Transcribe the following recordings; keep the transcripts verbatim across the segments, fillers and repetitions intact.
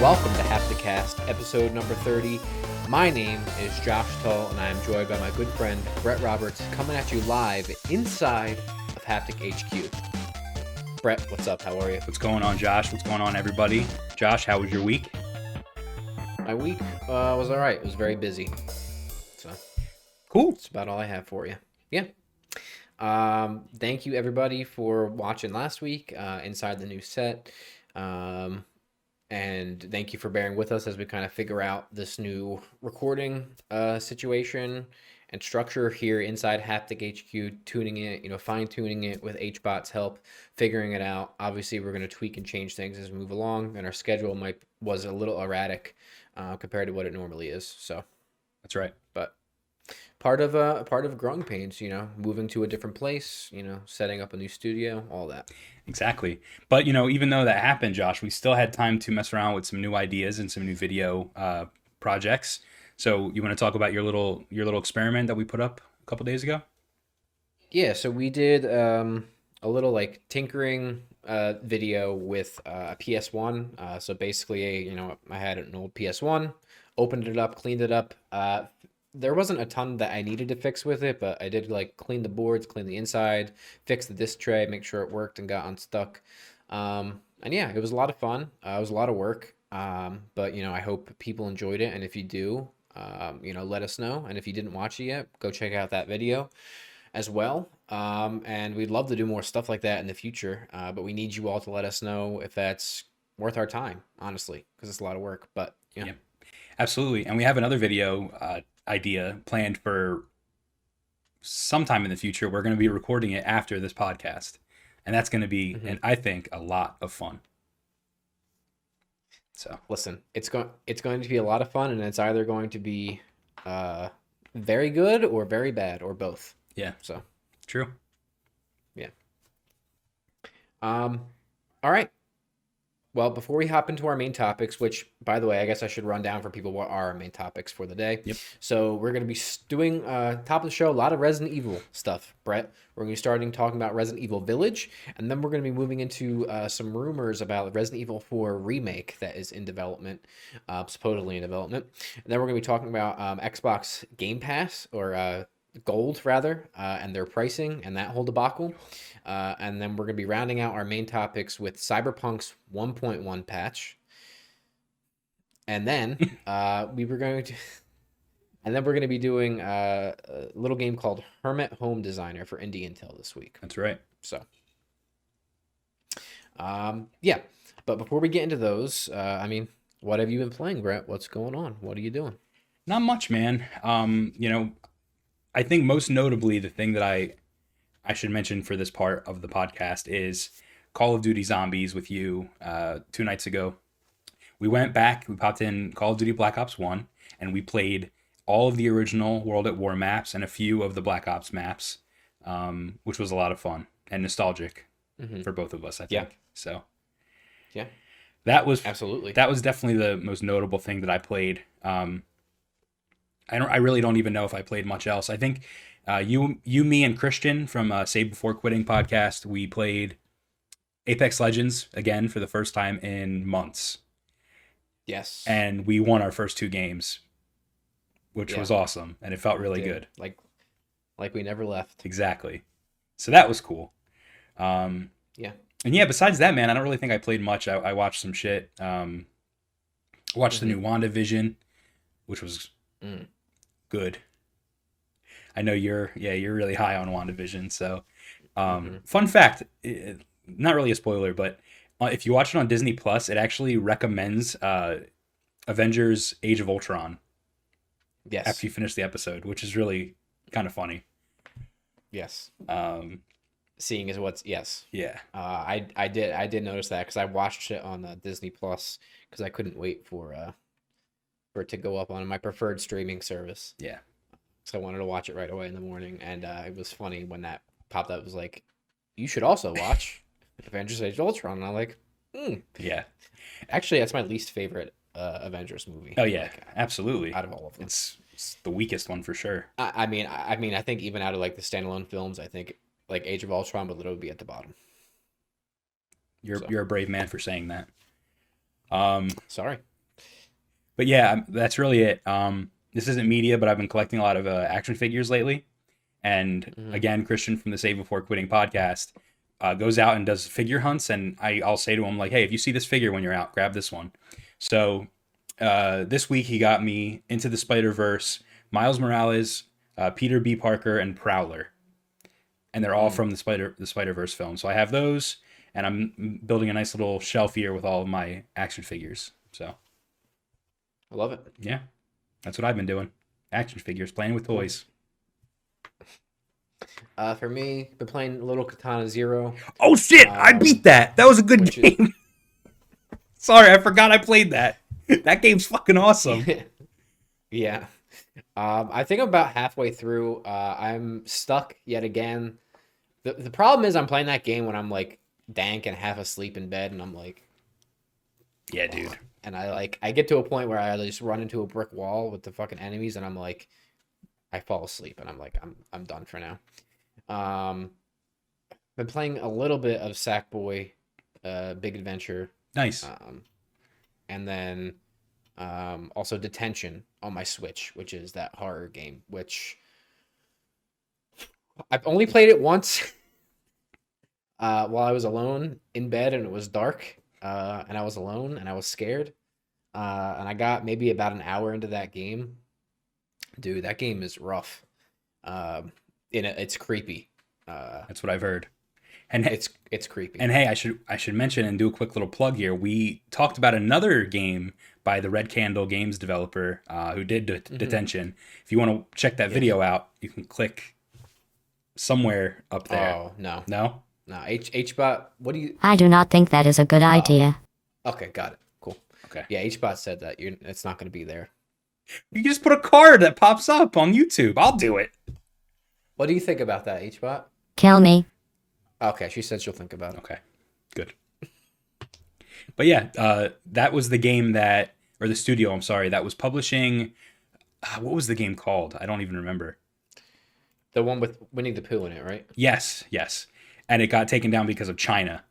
Welcome to Hapticast, episode number thirty. My name is Josh Tull, and I am joined by my good friend Bret Roberts, coming at you live inside of Haptic H Q. Bret, what's up? How are you? What's going on, Josh? What's going on, everybody? Josh, how was your week? My week uh, was all right. It was very busy. So cool. That's about all I have for you. Yeah. Um, thank you, everybody, for watching last week uh, inside the new set. Um, and thank you for bearing with us as we kind of figure out this new recording uh, situation and structure here inside Haptic H Q, tuning it, you know, fine-tuning it with H B O T's help, figuring it out. Obviously, we're going to tweak and change things as we move along, and our schedule might was a little erratic uh, compared to what it normally is. So that's right. But part of uh, part of growing pains, you know, moving to a different place, you know, setting up a new studio, all that. Exactly. But, you know, even though that happened, Josh, we still had time to mess around with some new ideas and some new video uh, projects. So you want to talk about your little your little experiment that we put up a couple days ago? Yeah. So we did um, a little like tinkering uh, video with uh, a P S one. Uh, so basically, a, you know, I had an old P S one, opened it up, cleaned it up. Uh, There wasn't a ton that I needed to fix with it, but I did like clean the boards, clean the inside, fix the disc tray, make sure it worked and got unstuck. Um, and yeah, it was a lot of fun. Uh, it was a lot of work. Um, but, you know, I hope people enjoyed it. And if you do, um, you know, let us know. And if you didn't watch it yet, go check out that video as well. Um, and we'd love to do more stuff like that in the future. Uh, but we need you all to let us know if that's worth our time, honestly, because it's a lot of work. But yeah, yep. Absolutely. And we have another video uh idea planned for sometime in the future. We're going to be recording it after this podcast, and that's going to be mm-hmm. and I think a lot of fun. So listen, it's going it's going to be a lot of fun, and it's either going to be uh very good or very bad or both. Yeah, so true. Yeah. Um all right. Well, before we hop into our main topics, which, by the way, I guess I should run down for people what are our main topics for the day. Yep. So we're going to be doing, uh, top of the show, a lot of Resident Evil stuff, Brett. We're going to be starting talking about Resident Evil Village, and then we're going to be moving into uh, some rumors about Resident Evil four Remake that is in development, uh, supposedly in development. And then we're going to be talking about um, Xbox Game Pass, or uh, Gold, rather, uh, and their pricing and that whole debacle. Uh, and then we're going to be rounding out our main topics with Cyberpunk's one point one patch. And then uh, we were going to, and then we're going to be doing uh, a little game called Hermit Home Designer for Indie Intel this week. That's right. So, um, yeah. But before we get into those, uh, I mean, what have you been playing, Brett? What's going on? What are you doing? Not much, man. Um, you know, I think most notably the thing that I I should mention for this part of the podcast is Call of Duty Zombies with you uh, two nights ago. We went back, we popped in Call of Duty Black Ops one, and we played all of the original World at War maps and a few of the Black Ops maps, um, which was a lot of fun and nostalgic mm-hmm. for both of us, I think. Yeah. So, yeah, that was absolutely that was definitely the most notable thing that I played. Um, I don't. I really don't even know if I played much else. I think uh, you, you, me, and Christian from uh, Save Before Quitting podcast, we played Apex Legends again for the first time in months. Yes. And we won our first two games, which yeah. was awesome, and it felt really Dude, good. Like, like we never left. Exactly. So that was cool. Um, yeah. And yeah, besides that, man, I don't really think I played much. I, I watched some shit. Um, watched mm-hmm. the new WandaVision, which was. Mm. Good. I know you're, yeah, you're really high on WandaVision. So, um, mm-hmm. fun fact, it, not really a spoiler, but uh, if you watch it on Disney Plus, it actually recommends uh, Avengers Age of Ultron. Yes. After you finish the episode, which is really kind of funny. Yes. Um, Seeing as what's yes. Yeah. Uh, I I did I did notice that because I watched it on uh, Disney Plus because I couldn't wait for uh for it to go up on my preferred streaming service. Yeah. So I wanted to watch it right away in the morning. And uh, it was funny when that popped up. It was like, you should also watch Avengers Age of Ultron. And I'm like, hmm. Yeah. Actually, that's my least favorite uh, Avengers movie. Oh, yeah. Like, absolutely. Out of all of them. It's, it's the weakest one for sure. I, I mean, I, I mean, I think even out of like the standalone films, I think like Age of Ultron would literally be at the bottom. You're, so. You're a brave man for saying that. Um, Sorry. But yeah, that's really it. Um, this isn't media, but I've been collecting a lot of uh, action figures lately. And mm-hmm. again, Christian from the Save Before Quitting podcast uh, goes out and does figure hunts. And I, I'll say to him, like, hey, if you see this figure when you're out, grab this one. So uh, this week he got me Into the Spider-Verse, Miles Morales, uh, Peter B. Parker, and Prowler. And they're all mm. from the Spider the Spider-Verse film. So I have those, and I'm building a nice little shelf here with all of my action figures. So I love it. Yeah, that's what I've been doing. Action figures, playing with toys. Uh, for me, been playing Little Katana Zero. Oh shit! Um, I beat that. That was a good game. Is... Sorry, I forgot I played that. That game's fucking awesome. Yeah. Um, I think I'm about halfway through. Uh, I'm stuck yet again. The the problem is I'm playing that game when I'm like dank and half asleep in bed, and I'm like, yeah, dude. Ugh. And I like I get to a point where I just run into a brick wall with the fucking enemies, and I'm like, I fall asleep, and I'm like, I'm I'm done for now. Um, been playing a little bit of Sackboy, uh, Big Adventure. Nice. Um, and then. Um, also Detention on my Switch, which is that horror game, which I've only played it once uh, while I was alone in bed, and it was dark uh, and I was alone and I was scared. Uh, and I got maybe about an hour into that game. Dude, that game is rough. Um, it, it's creepy. Uh, That's what I've heard. And it's it's creepy. And hey, I should I should mention and do a quick little plug here. We talked about another game by the Red Candle Games developer uh, who did det- mm-hmm. Detention. If you want to check that yes. video out, you can click somewhere up there. Oh no, no, no. H HBOT. What do you? I do not think that is a good oh. idea. Okay, got it. Cool. Okay. Yeah, H BOT said that you're. It's not going to be there. You just put a card that pops up on YouTube. I'll do it. What do you think about that, H BOT? Kill me. Okay, she said she'll think about it. Okay, good. But yeah, uh, that was the game that, or the studio, I'm sorry, that was publishing, uh, what was the game called? I don't even remember. The one with Winnie the Pooh in it, right? Yes, yes. And it got taken down because of China,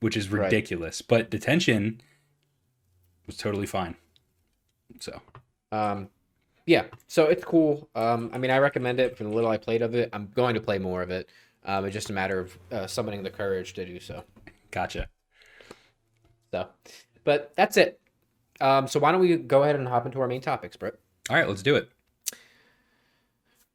which is ridiculous. Right. But Detention was totally fine. So. Um, yeah, so it's cool. Um, I mean, I recommend it from the little I played of it. I'm going to play more of it. Um, it's just a matter of uh, summoning the courage to do so. Gotcha. So, but that's it. Um, so why don't we go ahead and hop into our main topics, Brett? All right, let's do it.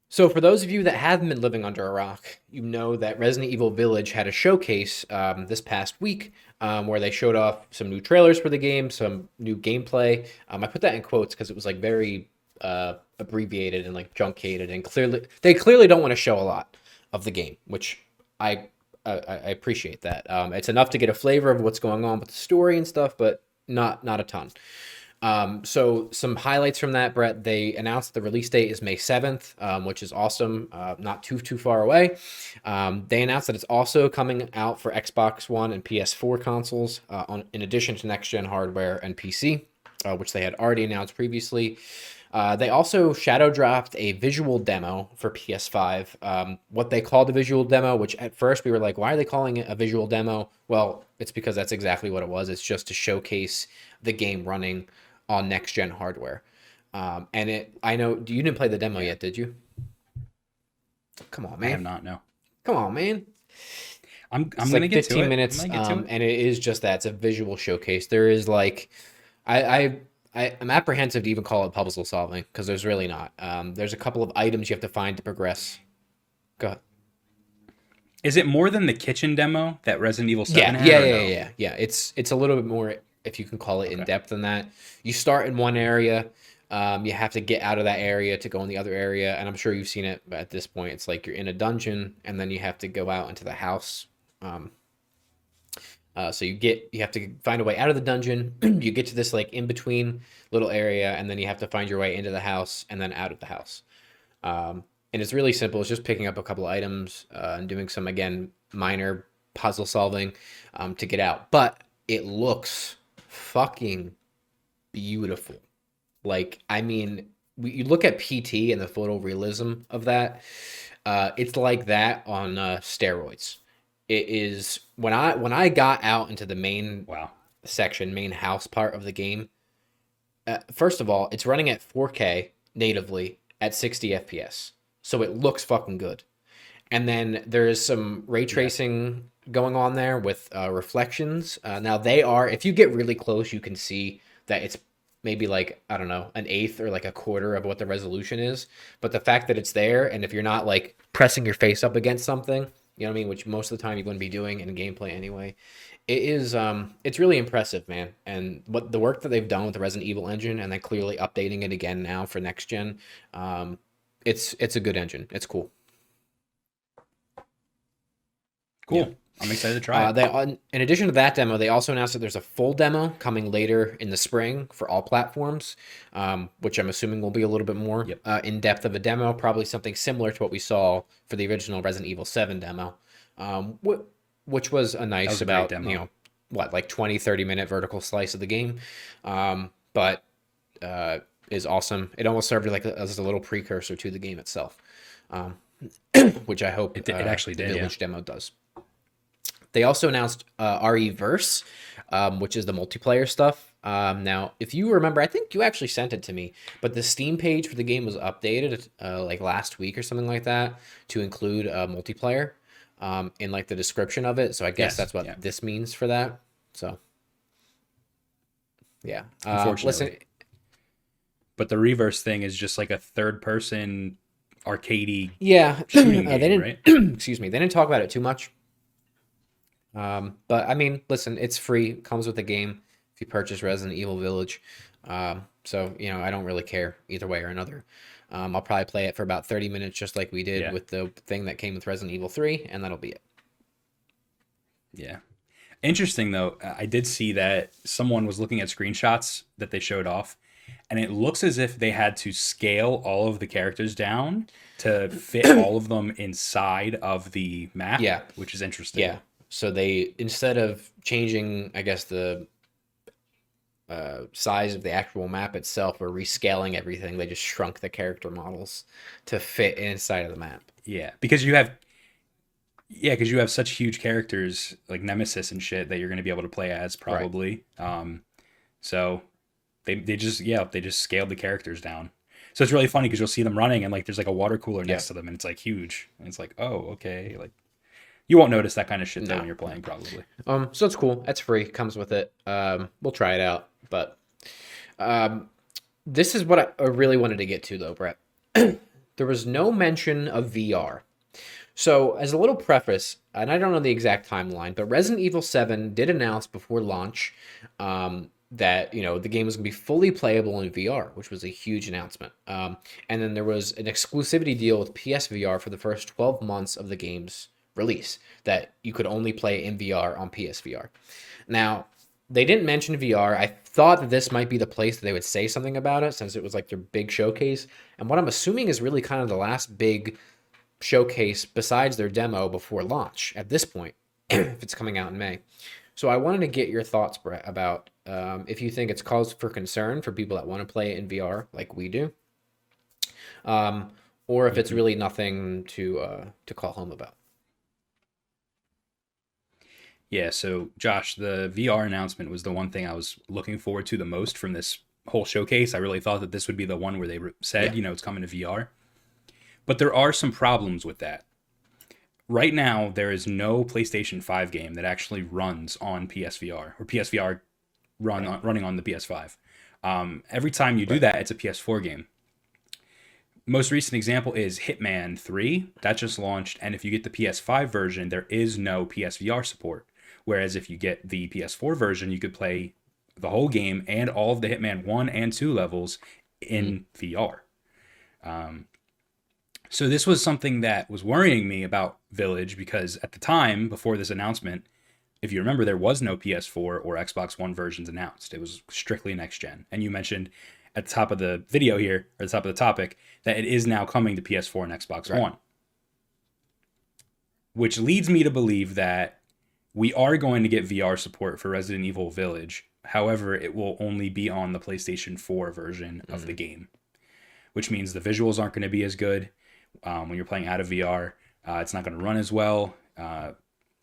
So for those of you that have been living under a rock, you know that Resident Evil Village had a showcase um, this past week um, where they showed off some new trailers for the game, some new gameplay. Um, I put that in quotes because it was like very uh, abbreviated and like junkated, and clearly they clearly don't want to show a lot of the game, which I I, I appreciate that. Um, it's enough to get a flavor of what's going on with the story and stuff, but not not a ton. Um, so some highlights from that, Brett. They announced the release date is May seventh, um, which is awesome. Uh, not too too far away. Um, they announced that it's also coming out for Xbox One and P S four consoles, uh, on in addition to next gen hardware and P C, uh, which they had already announced previously. Uh, they also shadow dropped a visual demo for P S five, um, what they called a visual demo, which at first we were like, why are they calling it a visual demo? Well, it's because that's exactly what it was. It's just to showcase the game running on next-gen hardware. Um, and it, I know, you didn't play the demo yet, did you? Come on, man. I have not, no. Come on, man. I'm, I'm going like to get to it. It's like fifteen minutes, um, and it is just that. It's a visual showcase. There is like, I... I I, I'm apprehensive to even call it puzzle solving because there's really not. Um, there's a couple of items you have to find to progress. Go ahead. Is it more than the kitchen demo that Resident Evil seven yeah, had? Yeah, yeah, no? yeah, yeah. It's it's a little bit more, if you can call it okay. in depth than that. You start in one area. Um, you have to get out of that area to go in the other area. And I'm sure you've seen it, but at this point, it's like you're in a dungeon and then you have to go out into the house. Um Uh, so you get you have to find a way out of the dungeon. You get to this like in between little area, and then you have to find your way into the house and then out of the house. Um, and it's really simple. It's just picking up a couple of items uh, and doing some again minor puzzle solving um, to get out. But it looks fucking beautiful. Like I mean, we, you look at P T and the photorealism of that. Uh, it's like that on uh, steroids. It is when I when I got out into the main wow. section, main house part of the game, uh, first of all, it's running at four K natively at sixty F P S. So it looks fucking good. And then there's some ray tracing yeah. going on there with uh, reflections. Uh, now they are, if you get really close, you can see that it's maybe like, I don't know, an eighth or like a quarter of what the resolution is. But the fact that it's there, and if you're not like pressing your face up against something, you know what I mean, which most of the time you wouldn't be doing in gameplay anyway, it is, um, it's really impressive, man. And what the work that they've done with the Resident Evil engine, and they're clearly updating it again now for next gen, um, it's it's a good engine. It's cool. Cool. Yeah. I'm excited to try uh, it. They, on, in addition to that demo, they also announced that there's a full demo coming later in the spring for all platforms, um, which I'm assuming will be a little bit more yep. uh, in-depth of a demo, probably something similar to what we saw for the original Resident Evil seven demo, um, wh- which was a nice was a about, you know, what, like twenty, thirty-minute vertical slice of the game, um, but uh, is awesome. It almost served like a, as a little precursor to the game itself, um, which I hope it, it uh, actually did, the Village yeah. demo does. They also announced uh, RE-Verse, um, which is the multiplayer stuff. Um, now, if you remember, I think you actually sent it to me, but the Steam page for the game was updated uh, like last week or something like that to include uh, multiplayer um, in like the description of it. So I guess yes, that's what yeah. this means for that. So, yeah. Unfortunately. Uh, listen, but the RE-Verse thing is just like a third-person arcade yeah. shooting uh, they game, didn't, right? Excuse me. They didn't talk about it too much. Um, but I mean, listen, it's free, comes with the game if you purchase Resident Evil Village. Um, so, you know, I don't really care either way or another. Um, I'll probably play it for about thirty minutes, just like we did yeah. with the thing that came with Resident Evil three, and that'll be it. Yeah. Interesting though. I did see that someone was looking at screenshots that they showed off, and it looks as if they had to scale all of the characters down to fit all of them inside of the map, yeah. which is interesting. Yeah. So they, instead of changing, I guess, the uh, size of the actual map itself or rescaling everything, they just shrunk the character models to fit inside of the map. Yeah, because you have, yeah, because you have such huge characters like Nemesis and shit that you're going to be able to play as probably. Right. Um, so they they just yeah they just scaled the characters down. So it's really funny because you'll see them running and like there's like a water cooler next yeah. to them, and it's like huge, and it's like, oh, okay, like. You won't notice that kind of shit though no. when you're playing, probably. Um, so it's cool. It's free. Comes with it. Um, we'll try it out. But um, this is what I really wanted to get to, though, Brett. There was no mention of V R. So as a little preface, and I don't know the exact timeline, but Resident Evil seven did announce before launch um, that you know the game was going to be fully playable in V R, which was a huge announcement. Um, and then there was an exclusivity deal with P S V R for the first twelve months of the game's release, that you could only play in V R on P S V R. Now, they didn't mention V R. I thought that this might be the place that they would say something about it, since it was like their big showcase. And what I'm assuming is really kind of the last big showcase besides their demo before launch at this point, if it's coming out in May. So I wanted to get your thoughts, Brett, about um, if you think it's cause for concern for people that want to play it in V R like we do, um, or if it's really nothing to uh, to call home about. Yeah, so Josh, the V R announcement was the one thing I was looking forward to the most from this whole showcase. I really thought that this would be the one where they said, yeah. you know, it's coming to V R. But there are some problems with that. Right now, there is no PlayStation five game that actually runs on P S V R, or P S V R run on, running on the P S five. Um, every time you do that, it's a P S four game. Most recent example is Hitman three. That just launched, and if you get the P S five version, there is no P S V R support. Whereas if you get the P S four version, you could play the whole game and all of the Hitman one and two levels in mm. V R. Um, so this was something that was worrying me about Village, because at the time, before this announcement, if you remember, there was no P S four or Xbox One versions announced. It was strictly next gen. And you mentioned at the top of the video here, or the top of the topic, that it is now coming to P S four and Xbox right. One. Which leads me to believe that we are going to get V R support for Resident Evil Village. However, it will only be on the PlayStation four version mm-hmm. of the game, which means the visuals aren't going to be as good um, when you're playing out of V R. Uh, it's not going to run as well. Uh,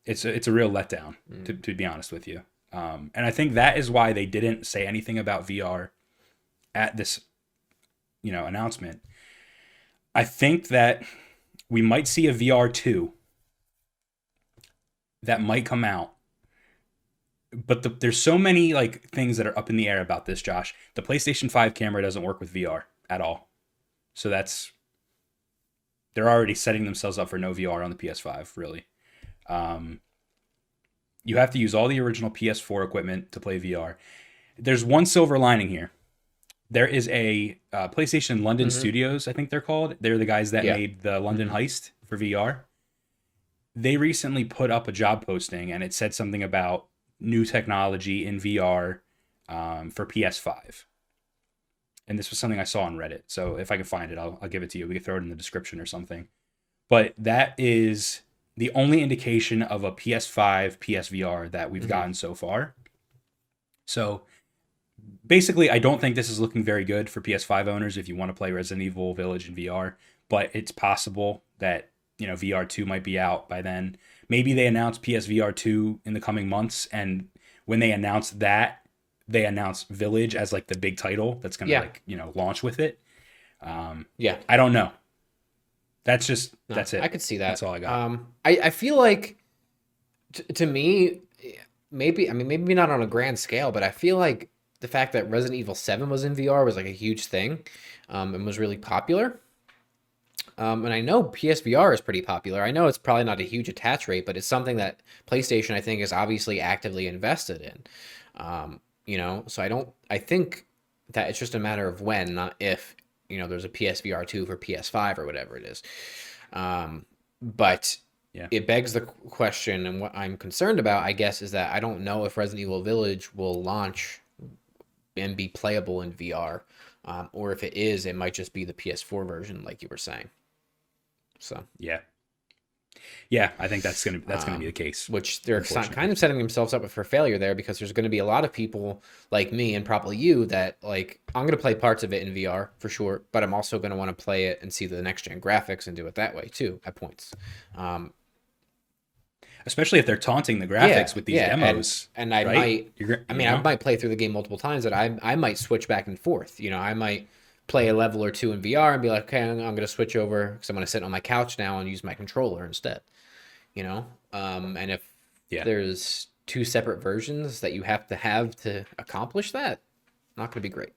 it's, a, it's a real letdown, mm. to, to be honest with you. Um, and I think that is why they didn't say anything about V R at this, you know, announcement, I think that we might see a V R two that might come out. But the, there's so many like things that are up in the air about this, Josh. The PlayStation five camera doesn't work with V R at all. So that's, they're already setting themselves up for no V R on the P S five, really. Um, you have to use all the original P S four equipment to play V R. There's one silver lining here. There is a uh, PlayStation London mm-hmm. Studios, I think they're called. They're the guys that yeah. made the London mm-hmm. Heist for V R. They recently put up a job posting, and it said something about new technology in V R um, for P S five. And this was something I saw on Reddit. So if I can find it, I'll, I'll give it to you. We can throw it in the description or something. But that is the only indication of a P S five P S V R that we've mm-hmm. gotten so far. So basically, I don't think this is looking very good for P S five owners if you want to play Resident Evil Village in V R. But it's possible that, you know, V R two might be out by then. Maybe they announce P S V R two in the coming months, and when they announce that, they announce Village as like the big title that's going to yeah. like, you know, launch with it. Um, yeah, I don't know. That's just no, that's it. I could see that. That's all I got. Um, I, I feel like t- to me, maybe I mean maybe not on a grand scale, but I feel like the fact that Resident Evil seven was in V R was like a huge thing, um, and was really popular. Um, and I know P S V R is pretty popular. I know it's probably not a huge attach rate, but it's something that PlayStation, I think, is obviously actively invested in. Um, you know, so I don't, I think that it's just a matter of when, not if, you know, there's a P S V R two for P S five or whatever it is. Um, but yeah. it begs the question, and what I'm concerned about, I guess, is that I don't know if Resident Evil Village will launch and be playable in V R. Um, or if it is, it might just be the P S four version, like you were saying. So yeah, yeah, I think that's gonna that's um, gonna be the case. Which they're kind of setting themselves up for failure there, because there's going to be a lot of people like me and probably you that like I'm going to play parts of it in V R for sure, but I'm also going to want to play it and see the next gen graphics and do it that way too at points. Um, Especially if they're taunting the graphics yeah, with these yeah. demos. And, and I right? might, I mean, I might play through the game multiple times, that I I might switch back and forth. You know, I might play a level or two in V R and be like, okay, I'm, I'm going to switch over because I'm going to sit on my couch now and use my controller instead. You know, um, and if yeah. there's two separate versions that you have to have to accomplish that, not going to be great.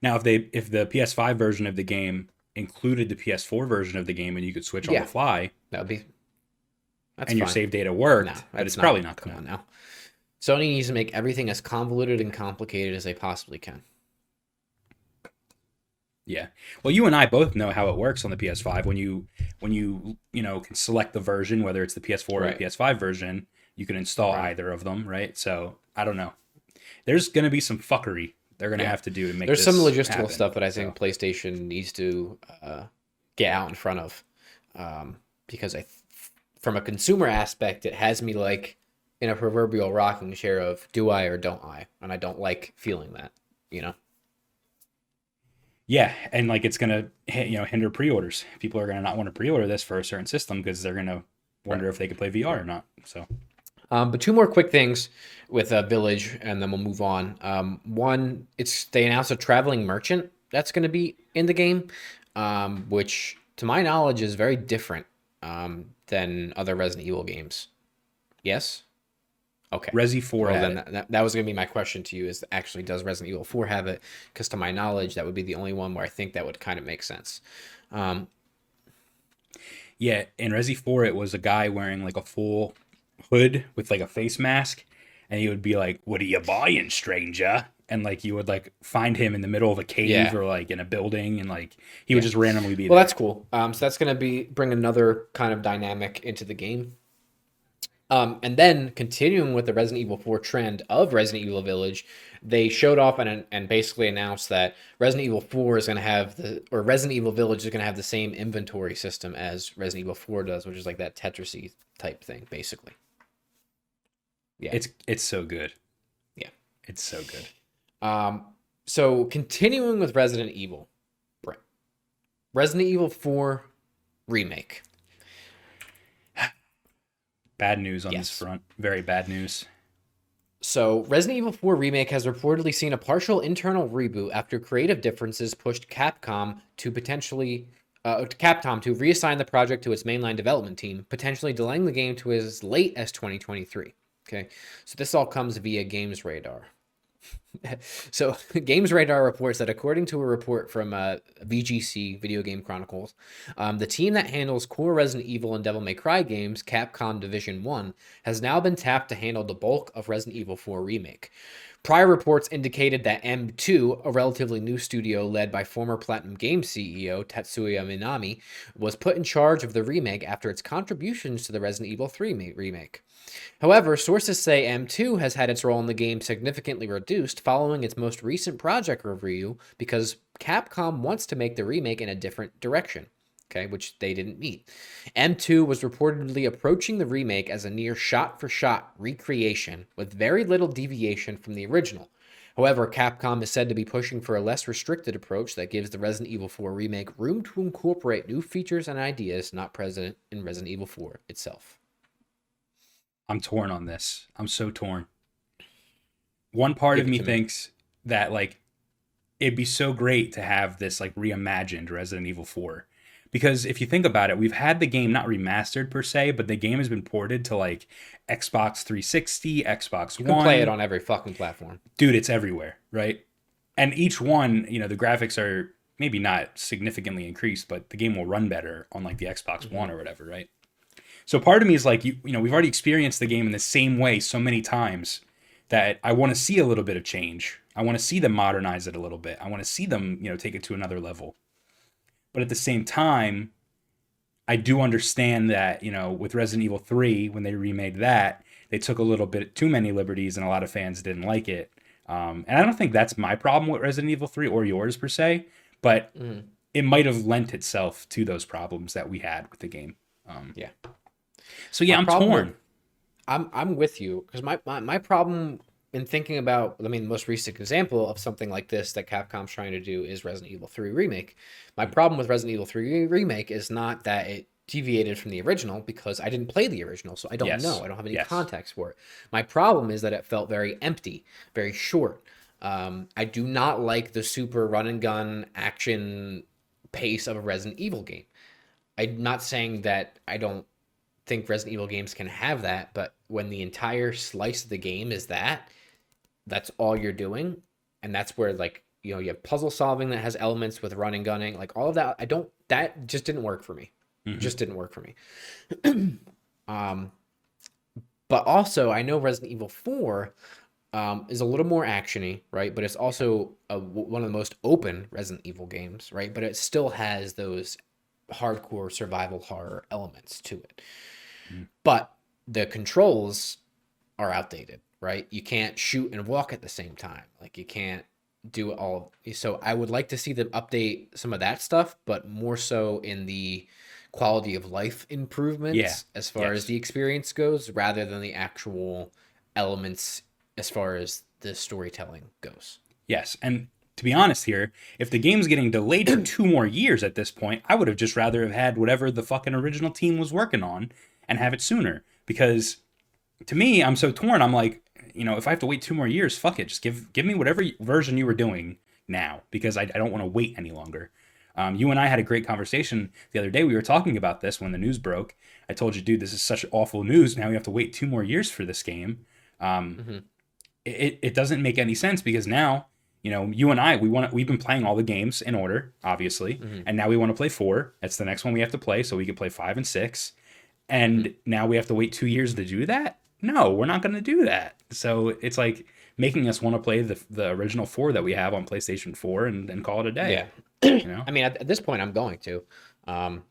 Now, if they if the P S five version of the game included the P S four version of the game and you could switch yeah. on the fly, that would be that's and fine. Your save data worked, no, but it's not, probably not coming on now. Sony needs to make everything as convoluted and complicated as they possibly can. Yeah, well, you and I both know how it works on the P S five. When you when you you know can select the version, whether it's the P S four right. or the P S five version, you can install right. either of them, right? So I don't know. There's going to be some fuckery they're going to yeah. have to do to make There's this some logistical happen, stuff that I think so. PlayStation needs to uh, get out in front of. Um, because I, th- from a consumer aspect, it has me like in a proverbial rocking chair of do I or don't I? And I don't like feeling that, you know? Yeah, and like it's going to you know hinder pre-orders. People are going to not want to pre-order this for a certain system because they're going to wonder right. if they can play V R or not, so... Um, but two more quick things with uh, Village, and then we'll move on. Um, one, it's they announced a traveling merchant that's going to be in the game, um, which, to my knowledge, is very different um, than other Resident Evil games. Yes? Okay. Resi four well, then that, that, that was going to be my question to you, is actually does Resident Evil four have it? Because to my knowledge, that would be the only one where I think that would kind of make sense. Um, yeah, in Resi four, it was a guy wearing like a full... hood with like a face mask, and he would be like, "What are you buying, stranger?" And like you would like find him in the middle of a cave yeah. or like in a building, and like he would yeah. just randomly be well, there. Well, that's cool. Um, so that's gonna be bring another kind of dynamic into the game. Um, and then continuing with the Resident Evil four trend of Resident Evil Village, they showed off and and basically announced that Resident Evil four is going to have the or Resident Evil Village is going to have the same inventory system as Resident Evil four does, which is like that Tetris-y type thing, basically. Yeah, it's it's so good. Yeah, it's so good. Um, so continuing with Resident Evil, Brett, Resident Evil four remake. Bad news on yes. this front. Very bad news. So, Resident Evil four Remake has reportedly seen a partial internal reboot after creative differences pushed Capcom to potentially uh, Capcom to reassign the project to its mainline development team, potentially delaying the game to as late as twenty twenty-three. Okay, so this all comes via GamesRadar. So, GamesRadar reports that according to a report from uh, V G C, Video Game Chronicles, um, the team that handles core Resident Evil and Devil May Cry games, Capcom Division one, has now been tapped to handle the bulk of Resident Evil four Remake. Prior reports indicated that M two, a relatively new studio led by former Platinum Games C E O Tatsuya Minami, was put in charge of the remake after its contributions to the Resident Evil three remake. However, sources say M two has had its role in the game significantly reduced following its most recent project review because Capcom wants to make the remake in a different direction. Okay, which they didn't meet. M two was reportedly approaching the remake as a near shot-for-shot recreation with very little deviation from the original. However, Capcom is said to be pushing for a less restricted approach that gives the Resident Evil four remake room to incorporate new features and ideas not present in Resident Evil four itself. I'm torn on this. I'm so torn. One part Give of me, me thinks that, like, it'd be so great to have this, like, reimagined Resident Evil four. Because if you think about it, we've had the game not remastered per se, but the game has been ported to like Xbox three sixty, Xbox One. You can play it on every fucking platform. Dude, it's everywhere, right? And each one, you know, the graphics are maybe not significantly increased, but the game will run better on like the Xbox One or whatever, right? So part of me is like, you, you know, we've already experienced the game in the same way so many times that I want to see a little bit of change. I want to see them modernize it a little bit. I want to see them, you know, take it to another level. But at the same time, I do understand that, you know, with Resident Evil three, when they remade that, they took a little bit too many liberties and a lot of fans didn't like it. Um, and I don't think that's my problem with Resident Evil three or yours per se, but mm. it might have lent itself to those problems that we had with the game. Um, yeah. So, yeah, my I'm problem, torn. I'm I'm with you because my, my, my problem in thinking about, I mean, the most recent example of something like this that Capcom's trying to do is Resident Evil three Remake. My problem with Resident Evil three Remake is not that it deviated from the original because I didn't play the original, so I don't yes. know. I don't have any yes. context for it. My problem is that it felt very empty, very short. Um, I do not like the super run-and-gun action pace of a Resident Evil game. I'm not saying that I don't think Resident Evil games can have that, but when the entire slice of the game is that, that's all you're doing, and that's where, like, you know, you have puzzle solving that has elements with running, gunning, like all of that. I don't, that just didn't work for me. Mm-hmm. Just didn't work for me. um, but also, I know Resident Evil four um, is a little more actiony, right? But it's also a, one of the most open Resident Evil games, right? But it still has those hardcore survival horror elements to it. Mm-hmm. But the controls are outdated. Right? You can't shoot and walk at the same time. Like, you can't do all. So I would like to see them update some of that stuff, but more so in the quality of life improvements yeah. as far yes. as the experience goes, rather than the actual elements as far as the storytelling goes. Yes. And to be honest here, if the game's getting delayed for two more years at this point, I would have just rather have had whatever the fucking original team was working on and have it sooner. Because to me, I'm so torn. I'm like, you know, if I have to wait two more years, fuck it. Just give give me whatever version you were doing now, because I, I don't want to wait any longer. Um, you and I had a great conversation the other day. We were talking about this when the news broke. I told you, dude, this is such awful news. Now we have to wait two more years for this game. Um, mm-hmm. it, it doesn't make any sense because now, you know, you and I, we want we've been playing all the games in order, obviously, mm-hmm. and now we want to play four. That's the next one we have to play, so we could play five and six. And mm-hmm. now we have to wait two years to do that? No, we're not going to do that. So it's like making us want to play the the original four that we have on PlayStation four and, and call it a day. Yeah. You know? I mean, at, at this point, I'm going to. Um,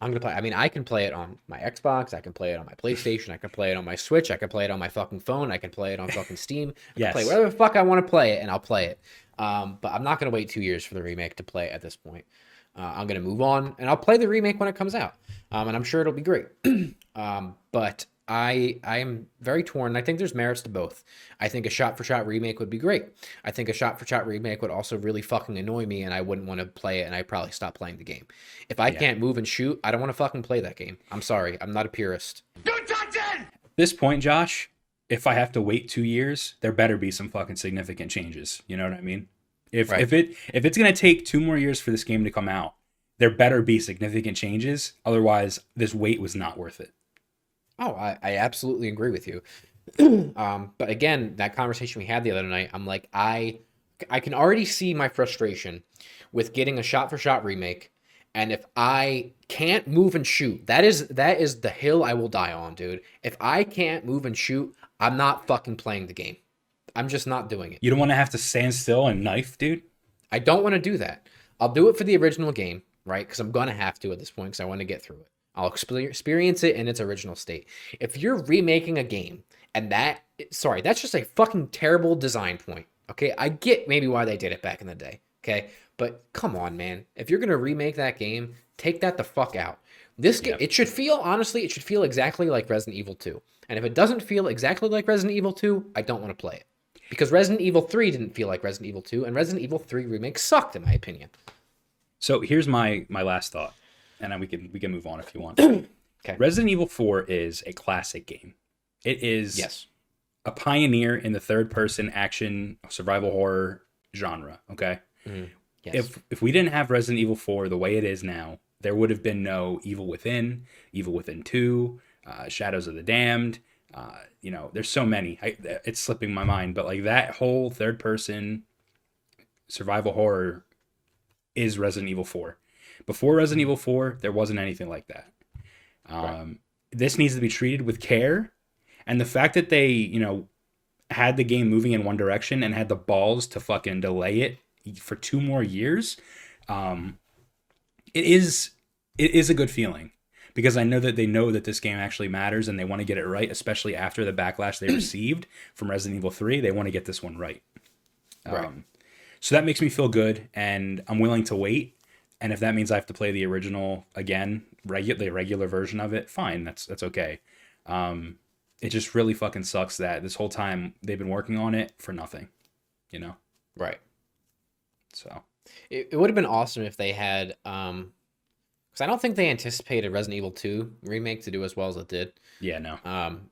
I'm going to play. I mean, I can play it on my Xbox. I can play it on my PlayStation. I can play it on my Switch. I can play it on my fucking phone. I can play it on fucking Steam. I yes. can play whatever the fuck I want to play it, and I'll play it. Um, but I'm not going to wait two years for the remake to play at this point. Uh, I'm going to move on, and I'll play the remake when it comes out. Um, and I'm sure it'll be great. um, but... I I am very torn. I think there's merits to both. I think a shot-for-shot remake would be great. I think a shot-for-shot remake would also really fucking annoy me, and I wouldn't want to play it, and I'd probably stop playing the game. If I yeah. can't move and shoot, I don't want to fucking play that game. I'm sorry. I'm not a purist. Don't touch it! At this point, Josh, if I have to wait two years, there better be some fucking significant changes. You know what I mean? If right. if it if it's gonna take two more years for this game to come out, there better be significant changes. Otherwise, this wait was not worth it. Oh, I, I absolutely agree with you. um, but again, that conversation we had the other night, I'm like, I I can already see my frustration with getting a shot-for-shot remake. And if I can't move and shoot, that is that is the hill I will die on, dude. If I can't move and shoot, I'm not fucking playing the game. I'm just not doing it. You don't want to have to stand still and knife, dude? I don't want to do that. I'll do it for the original game, right? Because I'm going to have to at this point because I want to get through it. I'll exp- experience it in its original state. If you're remaking a game and that... Sorry, that's just a fucking terrible design point, okay? I get maybe why they did it back in the day, okay? But come on, man. If you're going to remake that game, take that the fuck out. This game, yep. It should feel, honestly, it should feel exactly like Resident Evil two. And if it doesn't feel exactly like Resident Evil two, I don't want to play it. Because Resident Evil three didn't feel like Resident Evil two, and Resident Evil three Remake sucked, in my opinion. So here's my my last thought, and then we can we can move on if you want. Okay. Resident Evil four is a classic game. It is yes. a pioneer in the third-person action survival horror genre, okay? Mm, yes. If if we didn't have Resident Evil four the way it is now, there would have been no Evil Within, Evil Within two, uh, Shadows of the Damned, Uh, you know, there's so many. I, it's slipping my mind, but like that whole third-person survival horror is Resident Evil four. Before Resident Evil four, there wasn't anything like that. Um, right. This needs to be treated with care, and the fact that they, you know, had the game moving in one direction and had the balls to fucking delay it for two more years, um, it is it is a good feeling. Because I know that they know that this game actually matters and they want to get it right, especially after the backlash they received from Resident Evil three. They want to get this one right. right. Um, so that makes me feel good, and I'm willing to wait. And if that means I have to play the original again, regu- the regular version of it, fine, that's that's okay. Um, it just really fucking sucks that this whole time they've been working on it for nothing, you know? Right. So. It, it would have been awesome if they had... Um... Because I don't think they anticipated Resident Evil two Remake to do as well as it did. Yeah, no. Um,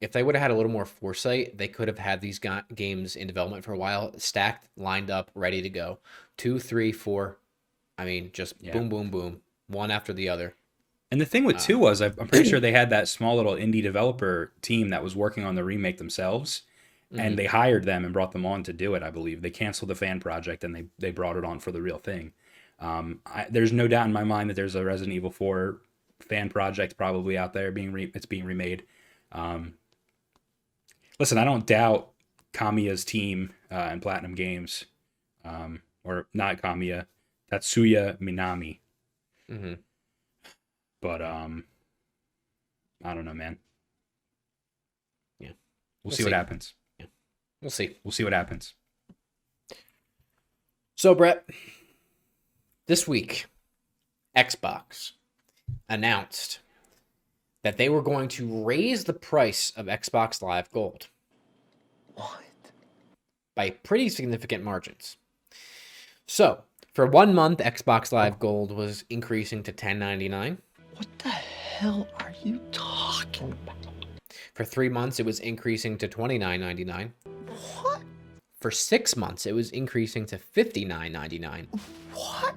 if they would have had a little more foresight, they could have had these ga- games in development for a while, stacked, lined up, ready to go. Two, three, four. I mean, just yeah. boom, boom, boom. One after the other. And the thing with uh, two was, I'm pretty sure they had that small little indie developer team that was working on the remake themselves. Mm-hmm. And they hired them and brought them on to do it, I believe. They canceled the fan project and they, they brought it on for the real thing. Um, I, there's no doubt in my mind that there's a Resident Evil four fan project probably out there being re- it's being remade. Um, listen, I don't doubt Kamiya's team uh, and Platinum Games, um, or not Kamiya, Tatsuya Minami. Mm-hmm. But um, I don't know, man. Yeah, we'll, we'll see, see what happens. Yeah. We'll see. We'll see what happens. So, Brett. This week, Xbox announced that they were going to raise the price of Xbox Live Gold. What? By pretty significant margins. So, for one month, Xbox Live Gold was increasing to ten ninety-nine. What the hell are you talking about? For three months, it was increasing to twenty-nine ninety-nine. What? For six months, it was increasing to fifty-nine ninety-nine. What?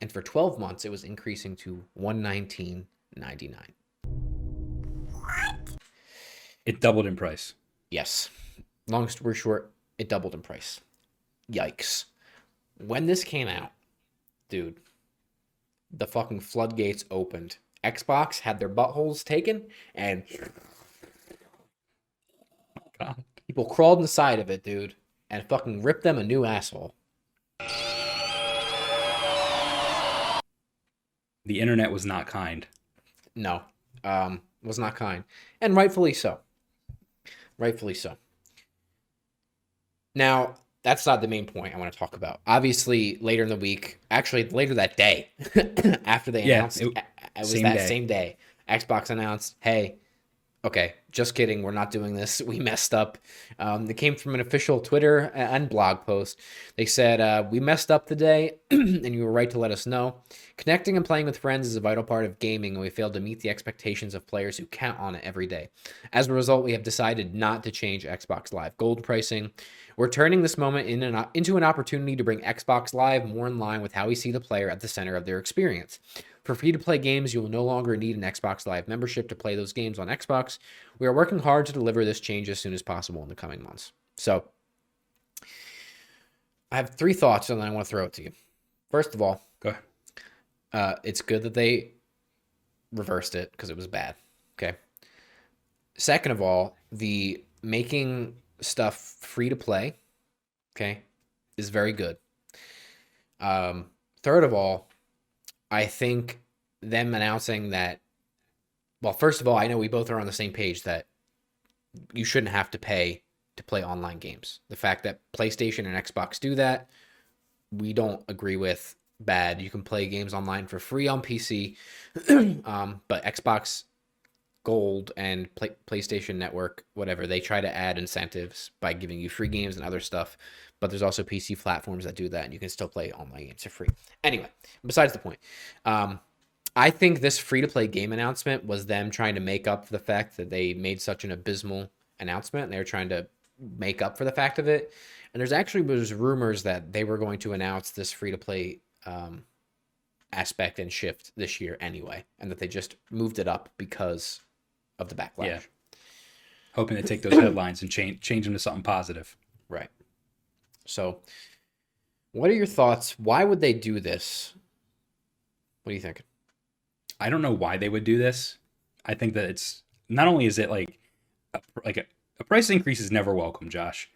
And for twelve months, it was increasing to one nineteen ninety-nine. What? It doubled in price. Yes. Long story short, it doubled in price. Yikes. When this came out, dude, the fucking floodgates opened. Xbox had their buttholes taken, and God. People crawled inside of it, dude, and fucking ripped them a new asshole. The internet was not kind. No, um, was not kind. And rightfully so. Rightfully so. Now, that's not the main point I want to talk about. Obviously, later in the week, actually later that day, after they yeah, announced, it, it was that day. same day, Xbox announced, hey, okay, just kidding, we're not doing this, we messed up. Um, it came from an official Twitter and blog post. They said, uh, we messed up today, and you were right to let us know. Connecting and playing with friends is a vital part of gaming, and we failed to meet the expectations of players who count on it every day. As a result, we have decided not to change Xbox Live Gold pricing. We're turning this moment in an, into an opportunity to bring Xbox Live more in line with how we see the player at the center of their experience. For free-to-play games, you will no longer need an Xbox Live membership to play those games on Xbox. We are working hard to deliver this change as soon as possible in the coming months. So, I have three thoughts, and then I want to throw it to you. First of all, go ahead. Uh, it's good that they reversed it, because it was bad. Okay. Second of all, the making stuff free-to-play, okay, is very good. Um, third of all, I think them announcing that, well, first of all, I know we both are on the same page that you shouldn't have to pay to play online games. The fact that PlayStation and Xbox do that, we don't agree with. Bad. You can play games online for free on P C, um, but Xbox Gold and Play- PlayStation Network, whatever, they try to add incentives by giving you free games and other stuff. But there's also P C platforms that do that, and you can still play online games for free. Anyway, besides the point, um, I think this free-to-play game announcement was them trying to make up for the fact that they made such an abysmal announcement, and they were trying to make up for the fact of it. And there's actually was rumors that they were going to announce this free-to-play um, aspect and shift this year anyway, and that they just moved it up because of the backlash. Yeah. Hoping to take those headlines and change change them to something positive. Right. So, what are your thoughts? Why would they do this? What do you think? I don't know why they would do this. I think that it's not only is it like a, like a, a price increase is never welcome, Josh.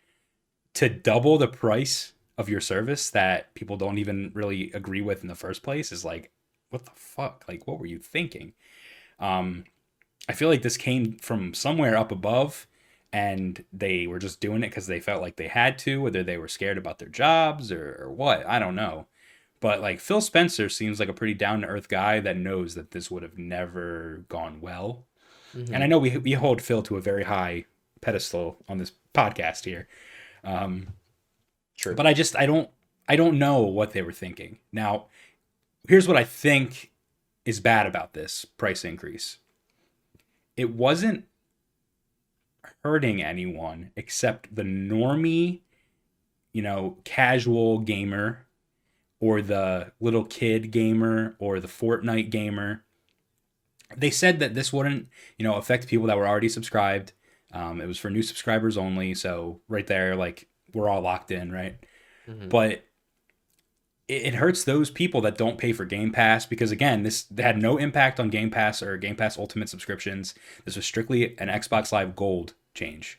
To double the price of your service that people don't even really agree with in the first place is like, what the fuck? Like, what were you thinking? Um, I feel like this came from somewhere up above, and they were just doing it because they felt like they had to, whether they were scared about their jobs or, or what, I don't know. But like Phil Spencer seems like a pretty down to earth guy that knows that this would have never gone well. Mm-hmm. And I know we we hold Phil to a very high pedestal on this podcast here. Um, True. But I just, I don't, I don't know what they were thinking. Now, here's what I think is bad about this price increase. It wasn't hurting anyone except the normie, you know, casual gamer, or the little kid gamer, or the Fortnite gamer. They said that this wouldn't, you know, affect people that were already subscribed. Um, it was for new subscribers only. So right there, like, we're all locked in, right? Mm-hmm. But it, it hurts those people that don't pay for Game Pass, because again, this had no impact on Game Pass or Game Pass Ultimate subscriptions. This was strictly an Xbox Live Gold change.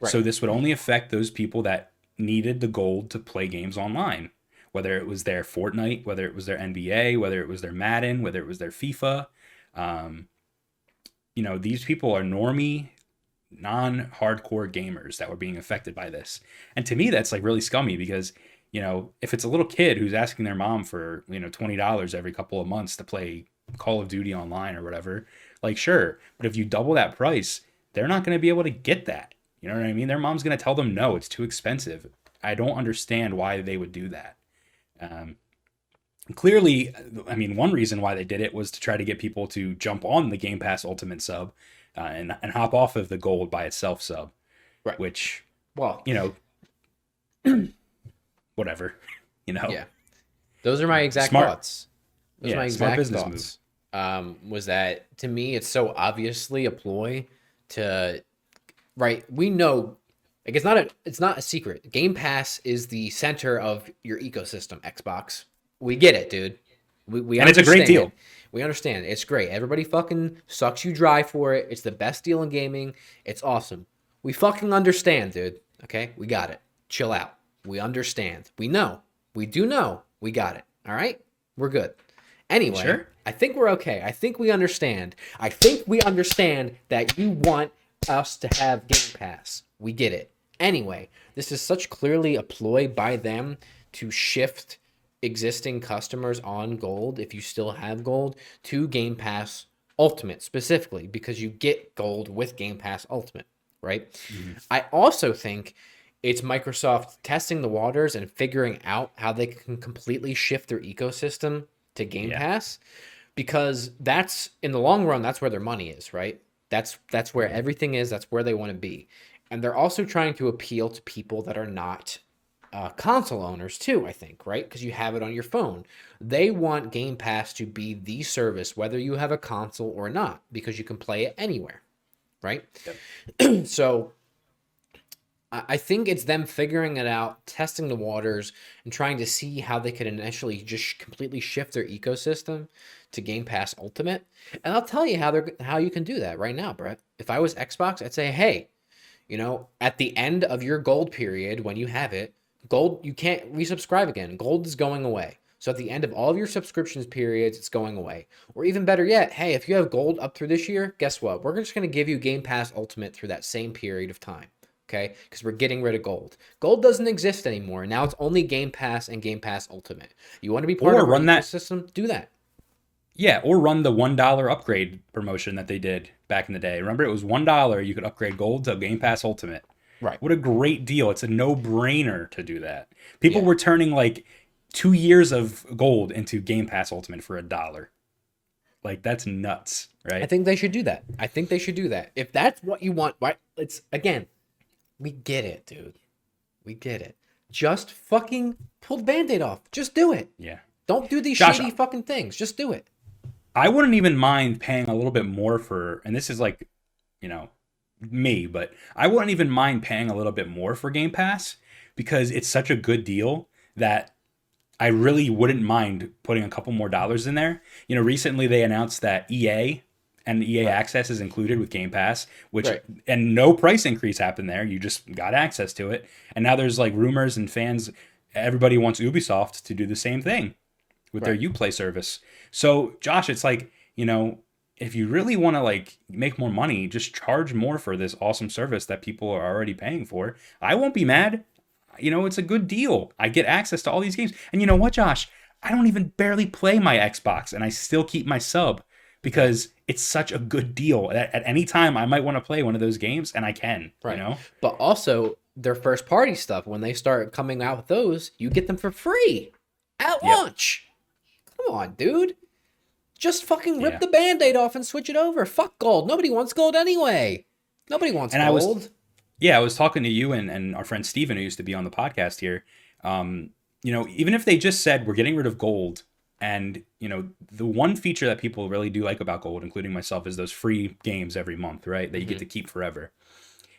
Right. So this would only affect those people that needed the gold to play games online, whether it was their Fortnite, whether it was their N B A, whether it was their Madden, whether it was their FIFA. Um, you know, these people are normie, non-hardcore gamers that were being affected by this. And to me, that's like really scummy, because, you know, if it's a little kid who's asking their mom for, you know, twenty dollars every couple of months to play Call of Duty online or whatever, like, sure. But if you double that price, they're not going to be able to get that. You know what I mean? Their mom's going to tell them, no, it's too expensive. I don't understand why they would do that. Um, clearly, I mean, one reason why they did it was to try to get people to jump on the Game Pass Ultimate sub Uh, and and hop off of the gold by itself sub, right? Which, well, you know, whatever, you know. Yeah, those are my exact smart. thoughts. Those yeah, are my exact business thoughts. Move. Um, was that to me? It's so obviously a ploy to, right? We know, like, it's not a it's not a secret. Game Pass is the center of your ecosystem. Xbox, we get it, dude. We we and it's a great deal. It. We understand. It's great. Everybody fucking sucks you dry for it. It's the best deal in gaming. It's awesome. We fucking understand, dude. Okay? We got it. Chill out. We understand. We know. We do know. We got it. All right? We're good. Anyway, sure. I think we're okay. I think we understand. I think we understand that you want us to have Game Pass. We get it. Anyway, this is such clearly a ploy by them to shift existing customers on gold, if you still have gold, to Game Pass Ultimate specifically, because you get gold with Game Pass Ultimate, right? Mm-hmm. I also think it's Microsoft testing the waters and figuring out how they can completely shift their ecosystem to Game yeah. Pass, because that's, in the long run, that's where their money is, right? That's that's where everything is. That's where they want to be. And they're also trying to appeal to people that are not uh, console owners too, I think, right? Because you have it on your phone. They want Game Pass to be the service, whether you have a console or not, because you can play it anywhere, right? Yep. So I think it's them figuring it out, testing the waters, and trying to see how they could initially just completely shift their ecosystem to Game Pass Ultimate. And I'll tell you how they're how you can do that right now, Brett. If I was Xbox, I'd say, hey, you know, at the end of your gold period, when you have it, gold, you can't resubscribe again. Gold is going away. So at the end of all of your subscriptions periods, it's going away. Or even better yet, hey, if you have gold up through this year, guess what? We're just going to give you Game Pass Ultimate through that same period of time. Okay, because we're getting rid of gold. Gold doesn't exist anymore. Now it's only Game Pass and Game Pass Ultimate. You want to be part or of run that system? Do that. Yeah, or run the one dollar upgrade promotion that they did back in the day. Remember, it was one dollar. You could upgrade gold to Game Pass Ultimate. Right. What a great deal. It's a no-brainer to do that. People yeah. were turning like two years of gold into Game Pass Ultimate for a dollar. Like, that's nuts, right? I think they should do that. I think they should do that. If that's what you want, why? It's, again... We get it, dude. We get it. Just fucking pull the Band-Aid off. Just do it. Yeah. Don't do these Josh, shady fucking things. Just do it. I wouldn't even mind paying a little bit more for, and this is like, you know, me, but I wouldn't even mind paying a little bit more for Game Pass because it's such a good deal that I really wouldn't mind putting a couple more dollars in there. You know, recently they announced that E A... and the E A right. Access is included with Game Pass, which right. and no price increase happened there. You just got access to it. And now there's like rumors and fans. Everybody wants Ubisoft to do the same thing with right. their Uplay service. So, Josh, it's like, you know, if you really want to like make more money, just charge more for this awesome service that people are already paying for. I won't be mad. You know, it's a good deal. I get access to all these games. And you know what, Josh? I don't even barely play my Xbox and I still keep my sub. Because it's such a good deal that at any time I might want to play one of those games and I can, right. you know? But also their first party stuff, when they start coming out with those, you get them for free at yep. launch. Come on, dude. Just fucking rip yeah. the Band-Aid off and switch it over. Fuck gold. Nobody wants gold anyway. Nobody wants and gold. I was, yeah, I was talking to you and, and our friend Steven, who used to be on the podcast here. Um, you know, even if they just said, we're getting rid of gold, and, you know, the one feature that people really do like about gold, including myself, is those free games every month, right? That you mm-hmm. get to keep forever.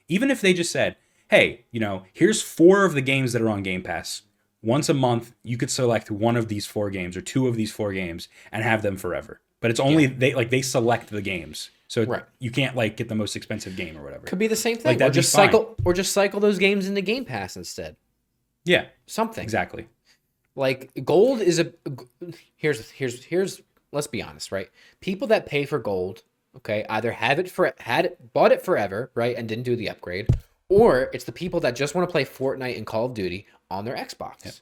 Even if they just said, hey, you know, here's four of the games that are on Game Pass. Once a month, you could select one of these four games or two of these four games and have them forever. But it's only yeah. they like they select the games. So right. you can't like get the most expensive game or whatever. Could be the same thing. Like, that'd or just cycle or just cycle those games into Game Pass instead. Yeah. Something. Exactly. Like, gold is a, here's, here's, here's, let's be honest, right? People that pay for gold, okay, either have it for, had it, bought it forever, right, and didn't do the upgrade, or it's the people that just want to play Fortnite and Call of Duty on their Xbox. Yep.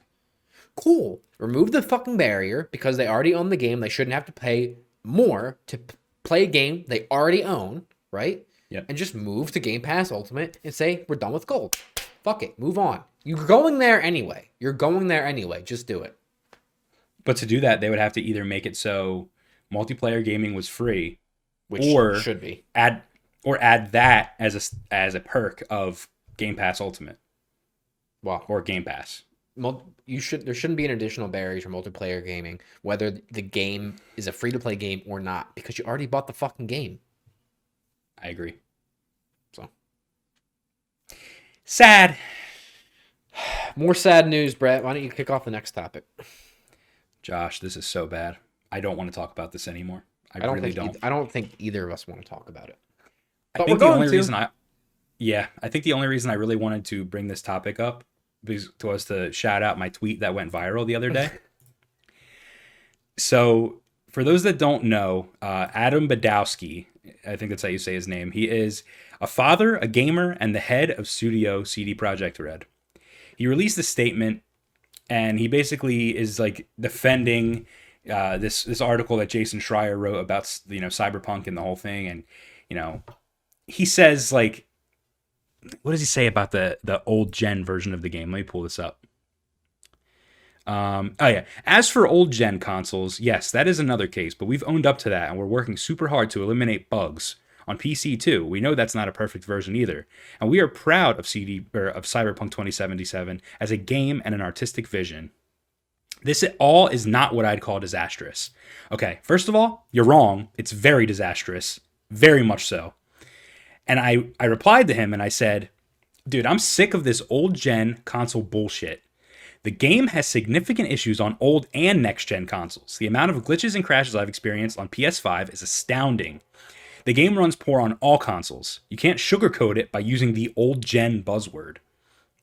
Cool. Remove the fucking barrier because they already own the game. They shouldn't have to pay more to p- play a game they already own, right? Yep. And just move to Game Pass Ultimate and say, we're done with gold. Fuck it. Move on. You're going there anyway. You're going there anyway. Just do it. But to do that, they would have to either make it so multiplayer gaming was free, which or should be add or add that as a as a perk of Game Pass Ultimate. Wow. Or Game Pass. You should there shouldn't be an additional barrier for multiplayer gaming, whether the game is a free to play game or not, because you already bought the fucking game. I agree. So. Sad. More sad news, Brett. Why don't you kick off the next topic? Josh, this is so bad. I don't want to talk about this anymore. I, I don't really don't. Either, I don't think either of us want to talk about it. But I think we're the going only to. reason I Yeah, I think the only reason I really wanted to bring this topic up was to shout out my tweet that went viral the other day. So, for those that don't know, uh, Adam Badowski, I think that's how you say his name. He is a father, a gamer, and the head of studio C D Projekt Red. He released a statement and he basically is like defending uh, this this article that Jason Schreier wrote about, you know, Cyberpunk and the whole thing, and you know, he says, like, what does he say about the the old gen version of the game? Let me pull this up. Um, oh yeah. As for old gen consoles, yes, that is another case, but we've owned up to that and we're working super hard to eliminate bugs. On P C too, we know that's not a perfect version either, and we are proud of C D or of Cyberpunk twenty seventy-seven as a game and an artistic vision. This at all is not what I'd call disastrous. Okay, first of all, you're wrong. It's very disastrous, very much so. And I I replied to him and I said, dude, I'm sick of this old gen console bullshit. The game has significant issues on old and next gen consoles. The amount of glitches and crashes I've experienced on P S five is astounding. The game runs poor on all consoles. You can't sugarcoat it by using the old gen buzzword,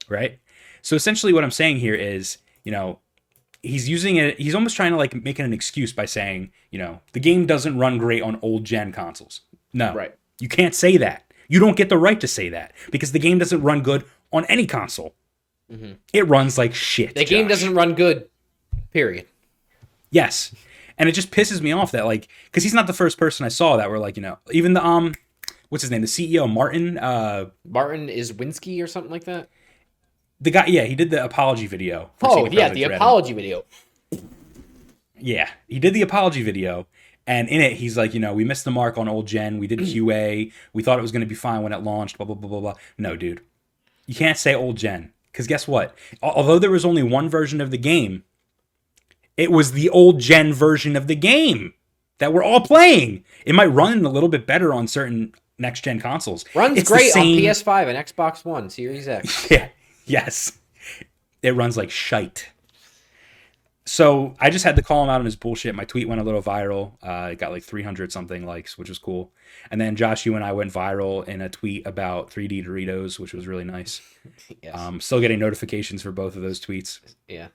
right? So essentially what I'm saying here is, you know, he's using it, he's almost trying to like make it an excuse by saying, you know, the game doesn't run great on old gen consoles. No, right. You can't say that. You don't get the right to say that because the game doesn't run good on any console. Mm-hmm. It runs like shit. The Josh. game doesn't run good, period. Yes. And it just pisses me off that, like, because he's not the first person I saw that were like, you know, even the, um, what's his name? The C E O, Martin. Uh, Martin Iwinski or something like that? The guy, yeah, he did the apology video. Oh, yeah, the apology video. Yeah, he did the apology video. And in it, he's like, you know, we missed the mark on old gen. We did Q A. We thought it was going to be fine when it launched, blah, blah, blah, blah, blah. No, dude. You can't say old gen. Because guess what? Although there was only one version of the game, it was the old gen version of the game that we're all playing. It might run a little bit better on certain next gen consoles. Runs it's great same... on P S five and Xbox One, Series X. Yeah, yes. It runs like shite. So I just had to call him out on his bullshit. My tweet went a little viral. Uh, it got like three hundred something likes, which was cool. And then Josh, you and I went viral in a tweet about three D Doritos, which was really nice. Yes. Um, still getting notifications for both of those tweets. Yeah.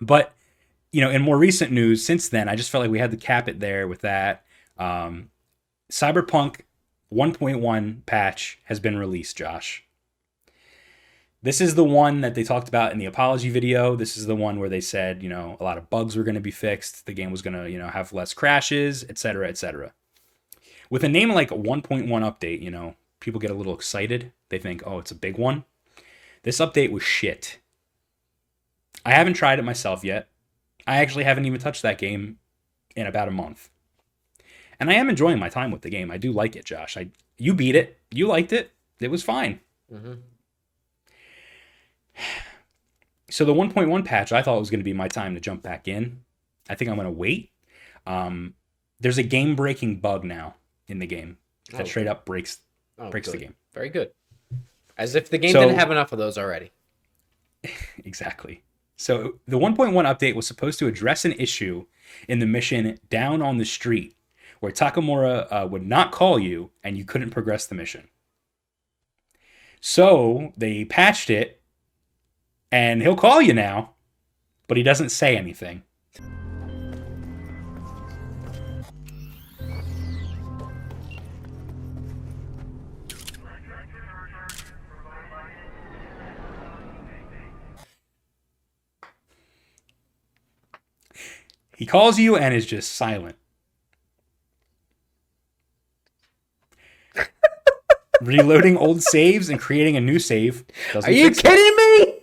But you know, in more recent news since then, I just felt like we had to cap it there with that. Um, Cyberpunk one point one patch has been released, Josh. This is the one that they talked about in the apology video. This is the one where they said, you know, a lot of bugs were going to be fixed. The game was going to, you know, have less crashes, et cetera, et cetera. With a name like one point one update, you know, people get a little excited. They think, oh, it's a big one. This update was shit. I haven't tried it myself yet. I actually haven't even touched that game in about a month. And I am enjoying my time with the game. I do like it, Josh. I You beat it. You liked it. It was fine. Mm-hmm. So the one point one patch, I thought it was going to be my time to jump back in. I think I'm going to wait. Um, there's a game-breaking bug now in the game that oh. straight up breaks, oh, breaks the game. Very good. As if the game so, didn't have enough of those already. Exactly. So the one point one update was supposed to address an issue in the mission Down on the Street, where Takamura uh, would not call you and you couldn't progress the mission. So they patched it, and he'll call you now, but he doesn't say anything. He calls you and is just silent. Reloading old saves and creating a new save. Are you kidding me?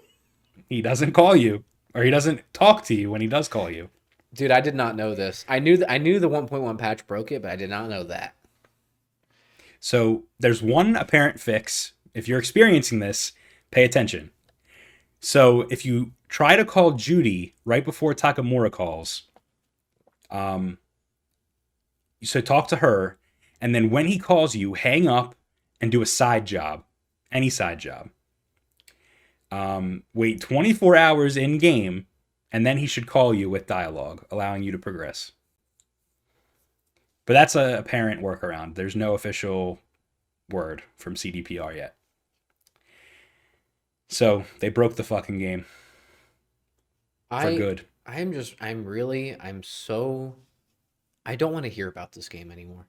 He doesn't call you, or he doesn't talk to you when he does call you. Dude, I did not know this. I knew th- I knew the one point one patch broke it, but I did not know that. So there's one apparent fix. If you're experiencing this, pay attention. So if you try to call Judy right before Takamura calls, Um, so talk to her, and then when he calls you, hang up and do a side job, any side job. Um, wait twenty-four hours in game, and then he should call you with dialogue, allowing you to progress. But that's a apparent workaround. There's no official word from C D P R yet. So they broke the fucking game. I... For good. I'm just, I'm really, I'm so, I don't want to hear about this game anymore.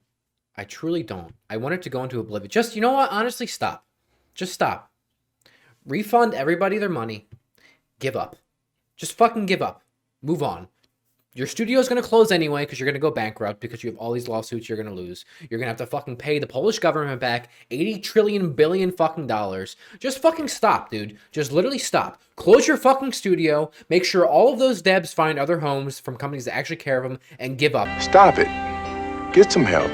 I truly don't. I want it to go into oblivion. Just, you know what? Honestly, stop. Just stop. Refund everybody their money. Give up. Just fucking give up. Move on. Your studio is going to close anyway because you're going to go bankrupt because you have all these lawsuits you're going to lose. You're going to have to fucking pay the Polish government back eighty trillion billion fucking dollars. Just fucking stop, dude. Just literally stop. Close your fucking studio. Make sure all of those devs find other homes from companies that actually care of them and give up. Stop it. Get some help.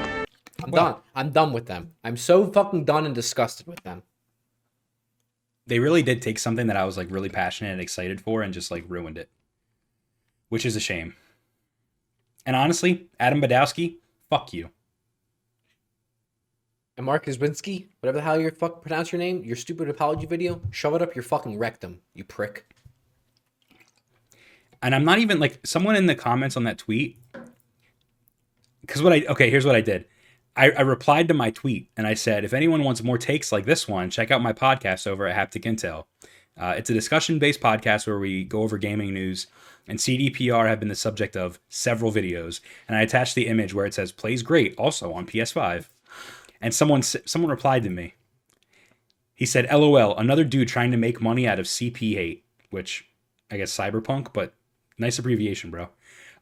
I'm well, done. I'm done with them. I'm so fucking done and disgusted with them. They really did take something that I was like really passionate and excited for and just like ruined it, which is a shame. And honestly, Adam Badowski, fuck you. And Mark Zwinski, whatever the hell you fuck pronounce your name, your stupid apology video, shove it up your fucking rectum, you prick. And I'm not even like someone in the comments on that tweet. Because what I, okay, here's what I did. I, I replied to my tweet and I said, if anyone wants more takes like this one, check out my podcast over at Haptic Intel. Uh, it's a discussion-based podcast where we go over gaming news, and C D P R have been the subject of several videos. And I attached the image where it says, plays great, also on P S five. And someone someone replied to me. He said, LOL, another dude trying to make money out of C P hate, which I guess Cyberpunk, but nice abbreviation, bro. Um,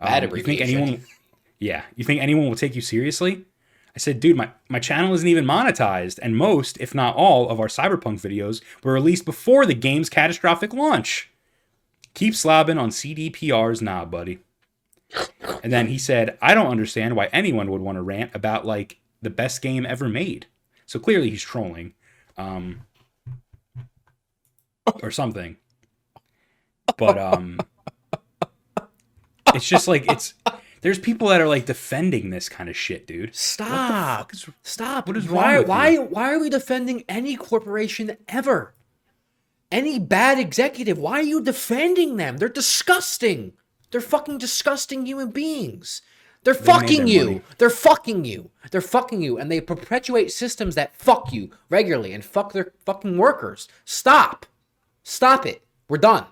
Bad abbreviation. You think anyone, yeah, you think anyone will take you seriously? I said, dude, my, my channel isn't even monetized, and most, if not all, of our Cyberpunk videos were released before the game's catastrophic launch. Keep slobbing on C D P R's knob, buddy. And then he said, I don't understand why anyone would want to rant about, like, the best game ever made. So clearly he's trolling. Um, or something. But, um... it's just like, it's... There's people that are like defending this kind of shit, dude. Stop. What the fuck is, Stop. What is why, wrong with why, you? Why are we defending any corporation ever? Any bad executive? Why are you defending them? They're disgusting. They're fucking disgusting human beings. They're they fucking you. Money. They're fucking you. They're fucking you. And they perpetuate systems that fuck you regularly and fuck their fucking workers. Stop. Stop it. We're done.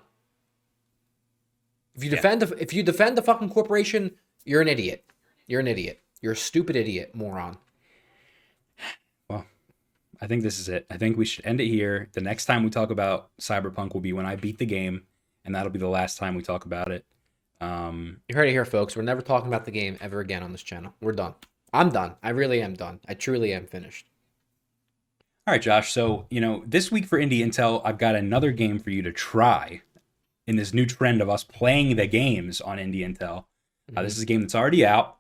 If you defend, yeah. the, if you defend the fucking corporation... You're an idiot. You're an idiot. You're a stupid idiot, moron. Well, I think this is it. I think we should end it here. The next time we talk about Cyberpunk will be when I beat the game, and that'll be the last time we talk about it. Um, you heard it here, folks. We're never talking about the game ever again on this channel. We're done. I'm done. I really am done. I truly am finished. All right, Josh. So, you know, this week for Indie Intel, I've got another game for you to try in this new trend of us playing the games on Indie Intel. Uh, this is a game that's already out.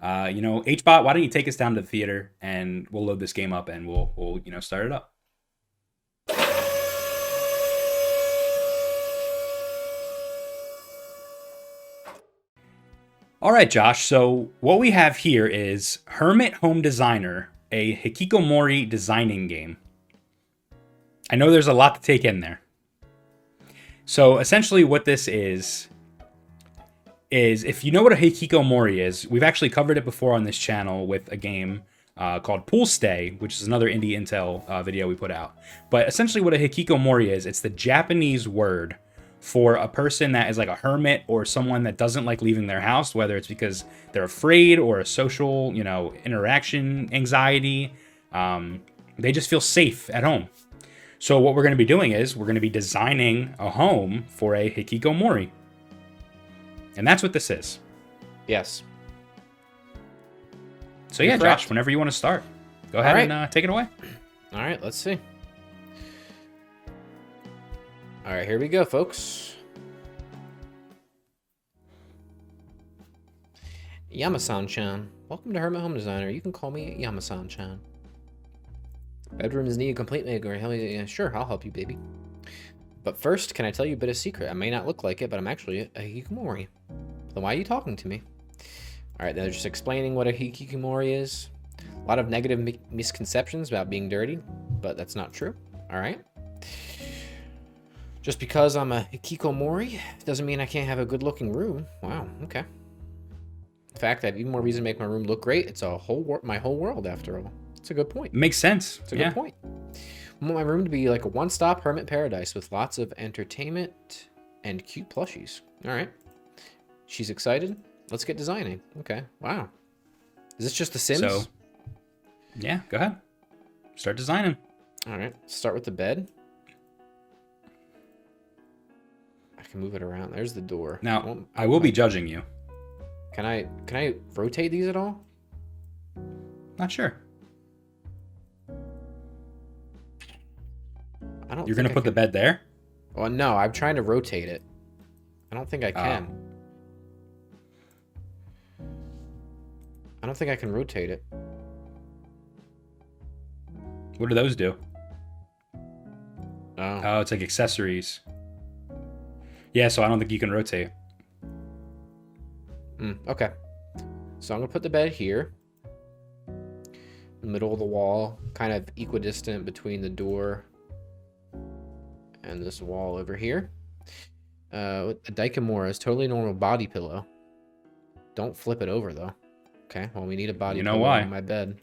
Uh, you know, H B O T, why don't you take us down to the theater and we'll load this game up and we'll, we'll you know, start it up. All right, Josh. So what we have here is Hermit Home Designer, a Hikikomori designing game. I know there's a lot to take in there. So essentially what this is... is if you know what a hikikomori is, we've actually covered it before on this channel with a game uh, called Pool Stay, which is another Indie Intel uh, video we put out. But essentially what a hikikomori is, it's the Japanese word for a person that is like a hermit or someone that doesn't like leaving their house, whether it's because they're afraid or a social, you know, interaction anxiety. Um, they just feel safe at home. So what we're going to be doing is we're going to be designing a home for a hikikomori. And that's what this is. Yes. So yeah, Josh, whenever you want to start, go ahead and uh, take it away. All right, let's see. All right, here we go, folks. Yamasan-chan. Welcome to Hermit Home Designer. You can call me Yamasan-chan. Bedrooms need a complete makeover. Sure, I'll help you, baby. But first, can I tell you a bit of secret? I may not look like it, but I'm actually a hikikomori. Then why are you talking to me? All right, they're just explaining what a hikikomori is. A lot of negative mi misconceptions about being dirty, but that's not true. All right. Just because I'm a hikikomori doesn't mean I can't have a good-looking room. Wow. Okay. In fact, I have even more reason to make my room look great. It's a whole wor my whole world after all. It's a good point. Makes sense. It's a yeah. good point. I want my room to be like a one-stop hermit paradise with lots of entertainment and cute plushies. All right. She's excited. Let's get designing. Okay. Wow. Is this just The Sims? So, yeah, go ahead. Start designing. All right. Start with the bed. I can move it around. There's the door. Now, I, I will be judging you. Can I can I rotate these at all? Not sure. I don't. You're gonna I put can. the bed there? Well, no. I'm trying to rotate it. I don't think I can. Oh. I don't think I can rotate it. What do those do? Oh. Oh, it's like accessories. Yeah, so I don't think you can rotate. Mm, okay. So I'm gonna put the bed here. Middle of the wall, kind of equidistant between the door and this wall over here. Uh, with the Daikamura is totally normal body pillow. Don't flip it over though. Okay, well we need a body you know pillow why. on my bed.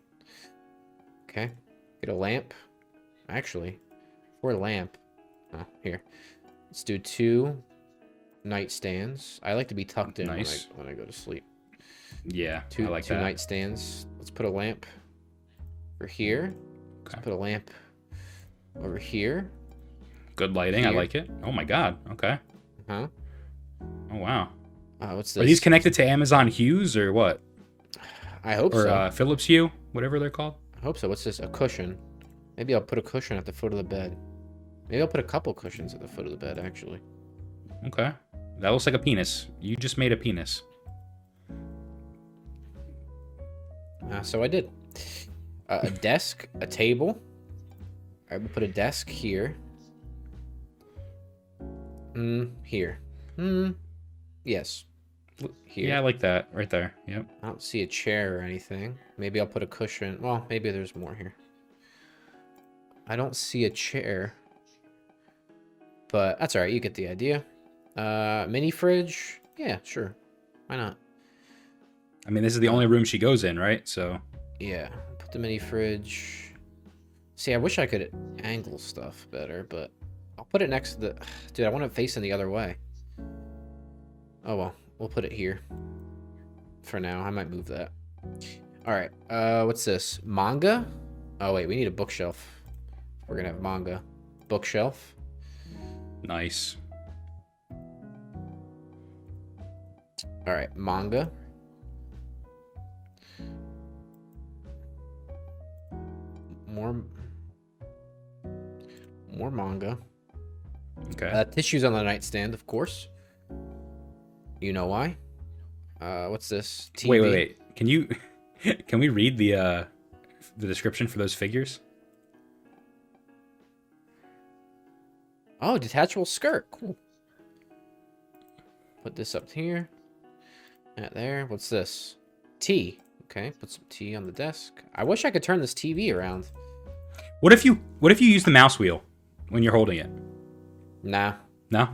Okay, get a lamp. Actually, for a lamp. Oh, here. Let's do two nightstands. I like to be tucked in nice. when, I, when I go to sleep. Yeah, two, I like two that. nightstands. Let's put a lamp over here. Okay. Let's put a lamp over here. Good lighting. Here. I like it. Oh my god. Okay. Huh? Oh wow. Uh, what's this? Are these connected to Amazon Hues or what? I hope or, so. Or uh, Philips Hue, whatever they're called. I hope so. What's this? A cushion. Maybe I'll put a cushion at the foot of the bed. Maybe I'll put a couple cushions at the foot of the bed, actually. Okay. That looks like a penis. You just made a penis. Uh, so I did. Uh, a desk, a table. I will put a desk here. Mm, here. Mm, yes. Here. Yeah, I like that. Right there. Yep. I don't see a chair or anything. Maybe I'll put a cushion. Well, maybe there's more here. I don't see a chair. But that's all right. You get the idea. Uh, mini fridge. Yeah, sure. Why not? I mean, this is the only room she goes in, right? So. Yeah. Put the mini fridge. See, I wish I could angle stuff better, but I'll put it next to the... Dude, I want it facing the other way. Oh, well. We'll put it here. For now. I might move that. All right. Uh, what's this? Manga? Oh, wait. We need a bookshelf. We're going to have manga. Bookshelf. Nice. All right. Manga. More... More manga. Okay. Uh, tissues on the nightstand, of course. You know why? Uh, what's this? T V. Wait, wait, wait. Can you? Can we read the uh, the description for those figures? Oh, detachable skirt. Cool. Put this up here. That there. What's this? Tea. Okay. Put some tea on the desk. I wish I could turn this T V around. What if you? What if you use the mouse wheel when you're holding it? Nah. No?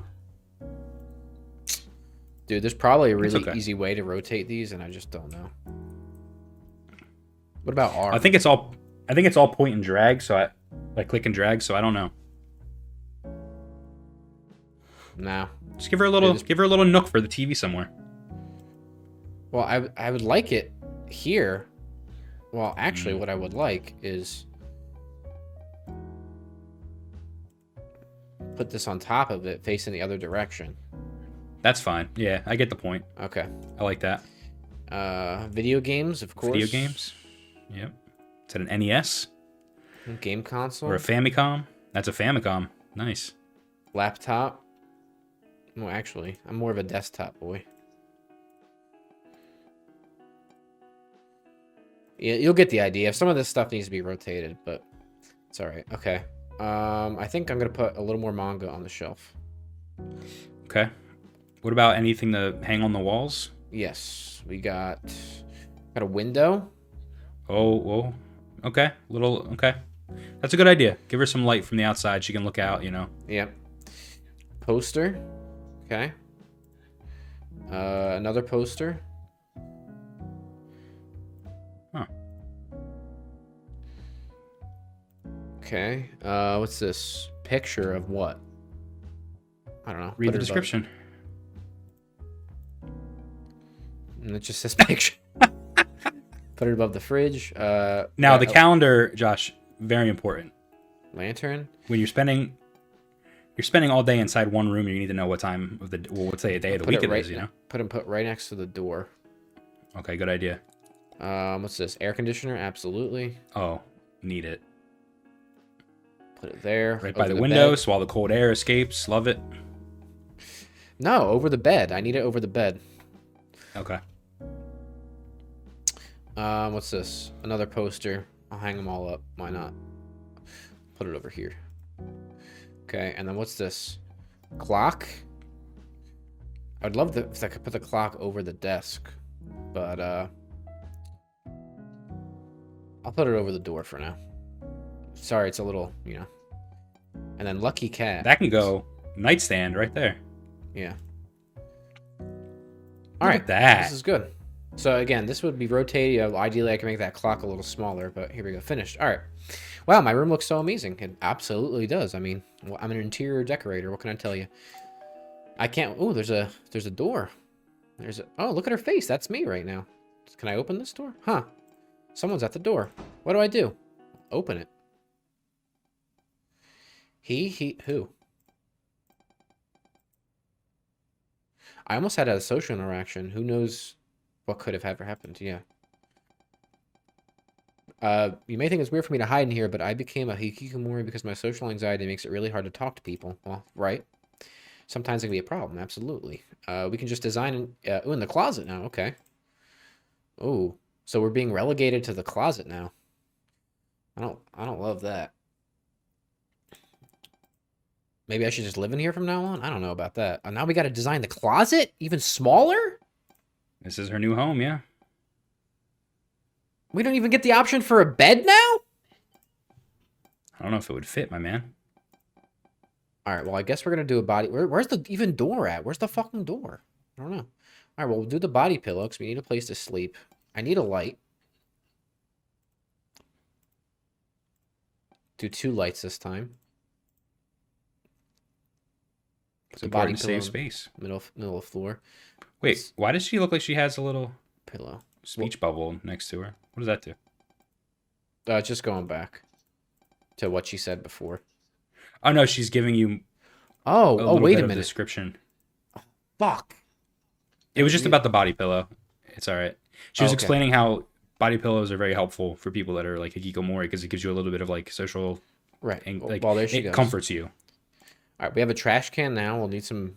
Dude, there's probably a really okay. easy way to rotate these, and I just don't know. What about R? I think it's all I think it's all point and drag, so I like click and drag, so I don't know. Nah. Just give her a little Dude, give her a little nook for the T V somewhere. Well, I I would like it here. Well, actually mm. what I would like is put this on top of it facing the other direction. That's fine. Yeah, I get the point. Okay. I like that. Uh, video games, of course. Video games. Yep. Is that an N E S? Game console? Or a Famicom? That's a Famicom. Nice. Laptop? Well, actually, I'm more of a desktop boy. Yeah, you'll get the idea. Some of this stuff needs to be rotated, but it's all right. Okay. Um, I think I'm going to put a little more manga on the shelf. Okay. What about anything to hang on the walls? Yes. We got got a window. Oh, whoa. Okay. Little, okay. That's a good idea. Give her some light from the outside. She can look out, you know. Yep. Poster. Okay. Uh, another poster. Okay, uh, what's this? Picture of what? I don't know. Read the description. Above... And it just says picture. Put it above the fridge. Uh, now, the calendar, Josh, very important. Lantern? When you're spending you're spending all day inside one room, you need to know what time of the, well, let's say a day of the week it is, you know? Put it right next to the door. Okay, good idea. Um, what's this? Air conditioner? Absolutely. Oh, need it. Put it there. Right by the, the window, bed. So all the cold air escapes. Love it. No, over the bed. I need it over the bed. Okay. Um, what's this? Another poster. I'll hang them all up. Why not? Put it over here. Okay, and then what's this? Clock? I'd love to, if I could put the clock over the desk, but uh, I'll put it over the door for now. Sorry, it's a little, you know. And then lucky cat. That can go nightstand right there. Yeah. All right, that. This is good. So again, this would be rotated. You know, ideally, I can make that clock a little smaller, but here we go. Finished. All right. Wow, my room looks so amazing. It absolutely does. I mean, I'm an interior decorator. What can I tell you? I can't. Oh, there's a there's a door. There's a. Oh, look at her face. That's me right now. Can I open this door? Huh? Someone's at the door. What do I do? Open it. He he who? I almost had a social interaction. Who knows what could have ever happened? Yeah. Uh, you may think it's weird for me to hide in here, but I became a hikikomori because my social anxiety makes it really hard to talk to people. Well, right. Sometimes it can be a problem, absolutely. Uh, we can just design... Uh, ooh, in the closet now, okay. Ooh, so we're being relegated to the closet now. I don't I don't love that. Maybe I should just live in here from now on? I don't know about that. And now we got to design the closet? Even smaller? This is her new home, yeah. We don't even get the option for a bed now? I don't know if it would fit, my man. All right, well, I guess we're going to do a body... Where, where's the even door at? Where's the fucking door? I don't know. All right, well, we'll do the body pillow because we need a place to sleep. I need a light. Do two lights this time. It's a body pillow. Save space. Middle, middle floor. Wait, it's... why does she look like she has a little... pillow. Speech well, bubble next to her. What does that do? Uh, just going back to what she said before. Oh no, she's giving you. Oh, a oh, wait bit a minute. Of description. Oh, fuck. It was just about the body pillow. It's all right. She was oh, okay. explaining how body pillows are very helpful for people that are like hikikomori because it gives you a little bit of like social. Right. And like well, there she it goes. Comforts you. All right, we have a trash can now. We'll need some.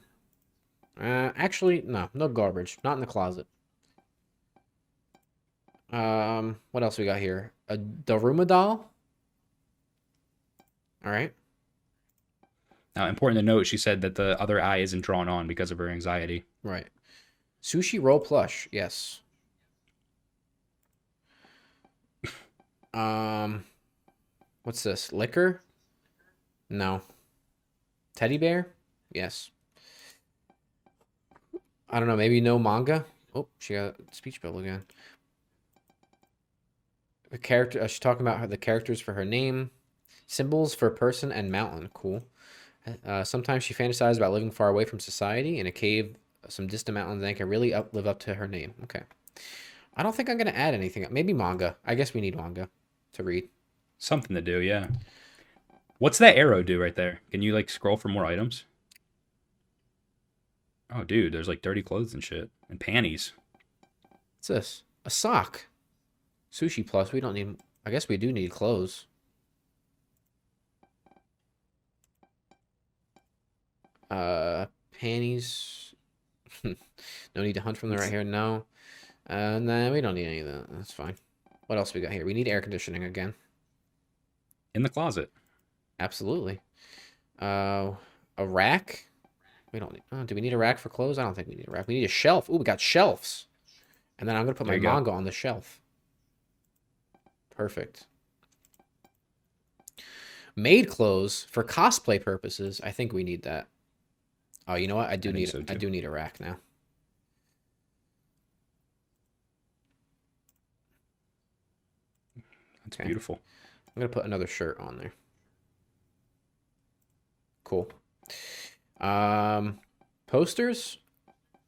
Uh, actually, no, no garbage. Not in the closet. Um, what else we got here? A Daruma doll. All right. Now, important to note, she said that the other eye isn't drawn on because of her anxiety. Right. Sushi roll plush. Yes. um, what's this? Liquor? No. Teddy bear? Yes. I don't know. Maybe no manga. Oh, she got a speech bubble again. A character. Uh, she's talking about her, the characters for her name, symbols for person and mountain. Cool. Uh, sometimes she fantasizes about living far away from society in a cave, some distant mountains, and can really up, live up to her name. Okay. I don't think I'm going to add anything. Maybe manga. I guess we need manga to read. Something to do, yeah. What's that arrow do right there? Can you, like, scroll for more items? Oh, dude, there's, like, dirty clothes and shit. And panties. What's this? A sock. Sushi plus. We don't need... I guess we do need clothes. Uh, panties. No need to hunt from the right here. No. Uh, nah, we don't need any of that. That's fine. What else we got here? We need air conditioning again. In the closet. Absolutely. Uh, a rack. We don't need. Oh, do we need a rack for clothes? I don't think we need a rack. We need a shelf. Ooh, we got shelves. And then I'm gonna put there my manga go. on the shelf. Perfect. Made clothes for cosplay purposes. I think we need that. Oh, you know what? I do I need so I do need a rack now. That's okay. Beautiful. I'm gonna put another shirt on there. Cool. Um, posters.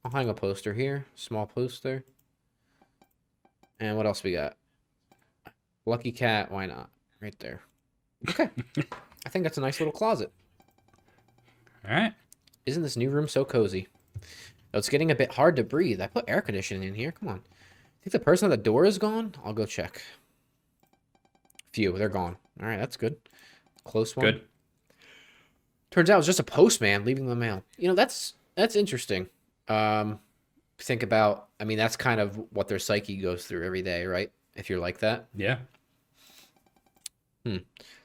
I'll hang a poster here. Small poster. And what else we got? Lucky cat. Why not? Right there. Okay. I think that's a nice little closet. All right. Isn't this new room so cozy? Oh, it's getting a bit hard to breathe. I put air conditioning in here. Come on. think the person at the door is gone. I'll go check. Few, they're gone. All right, that's good. Close one. Good. Turns out it was just a postman leaving the mail. You know, that's that's interesting. Um, think about, I mean, that's kind of what their psyche goes through every day, right? If you're like that. Yeah. Hmm.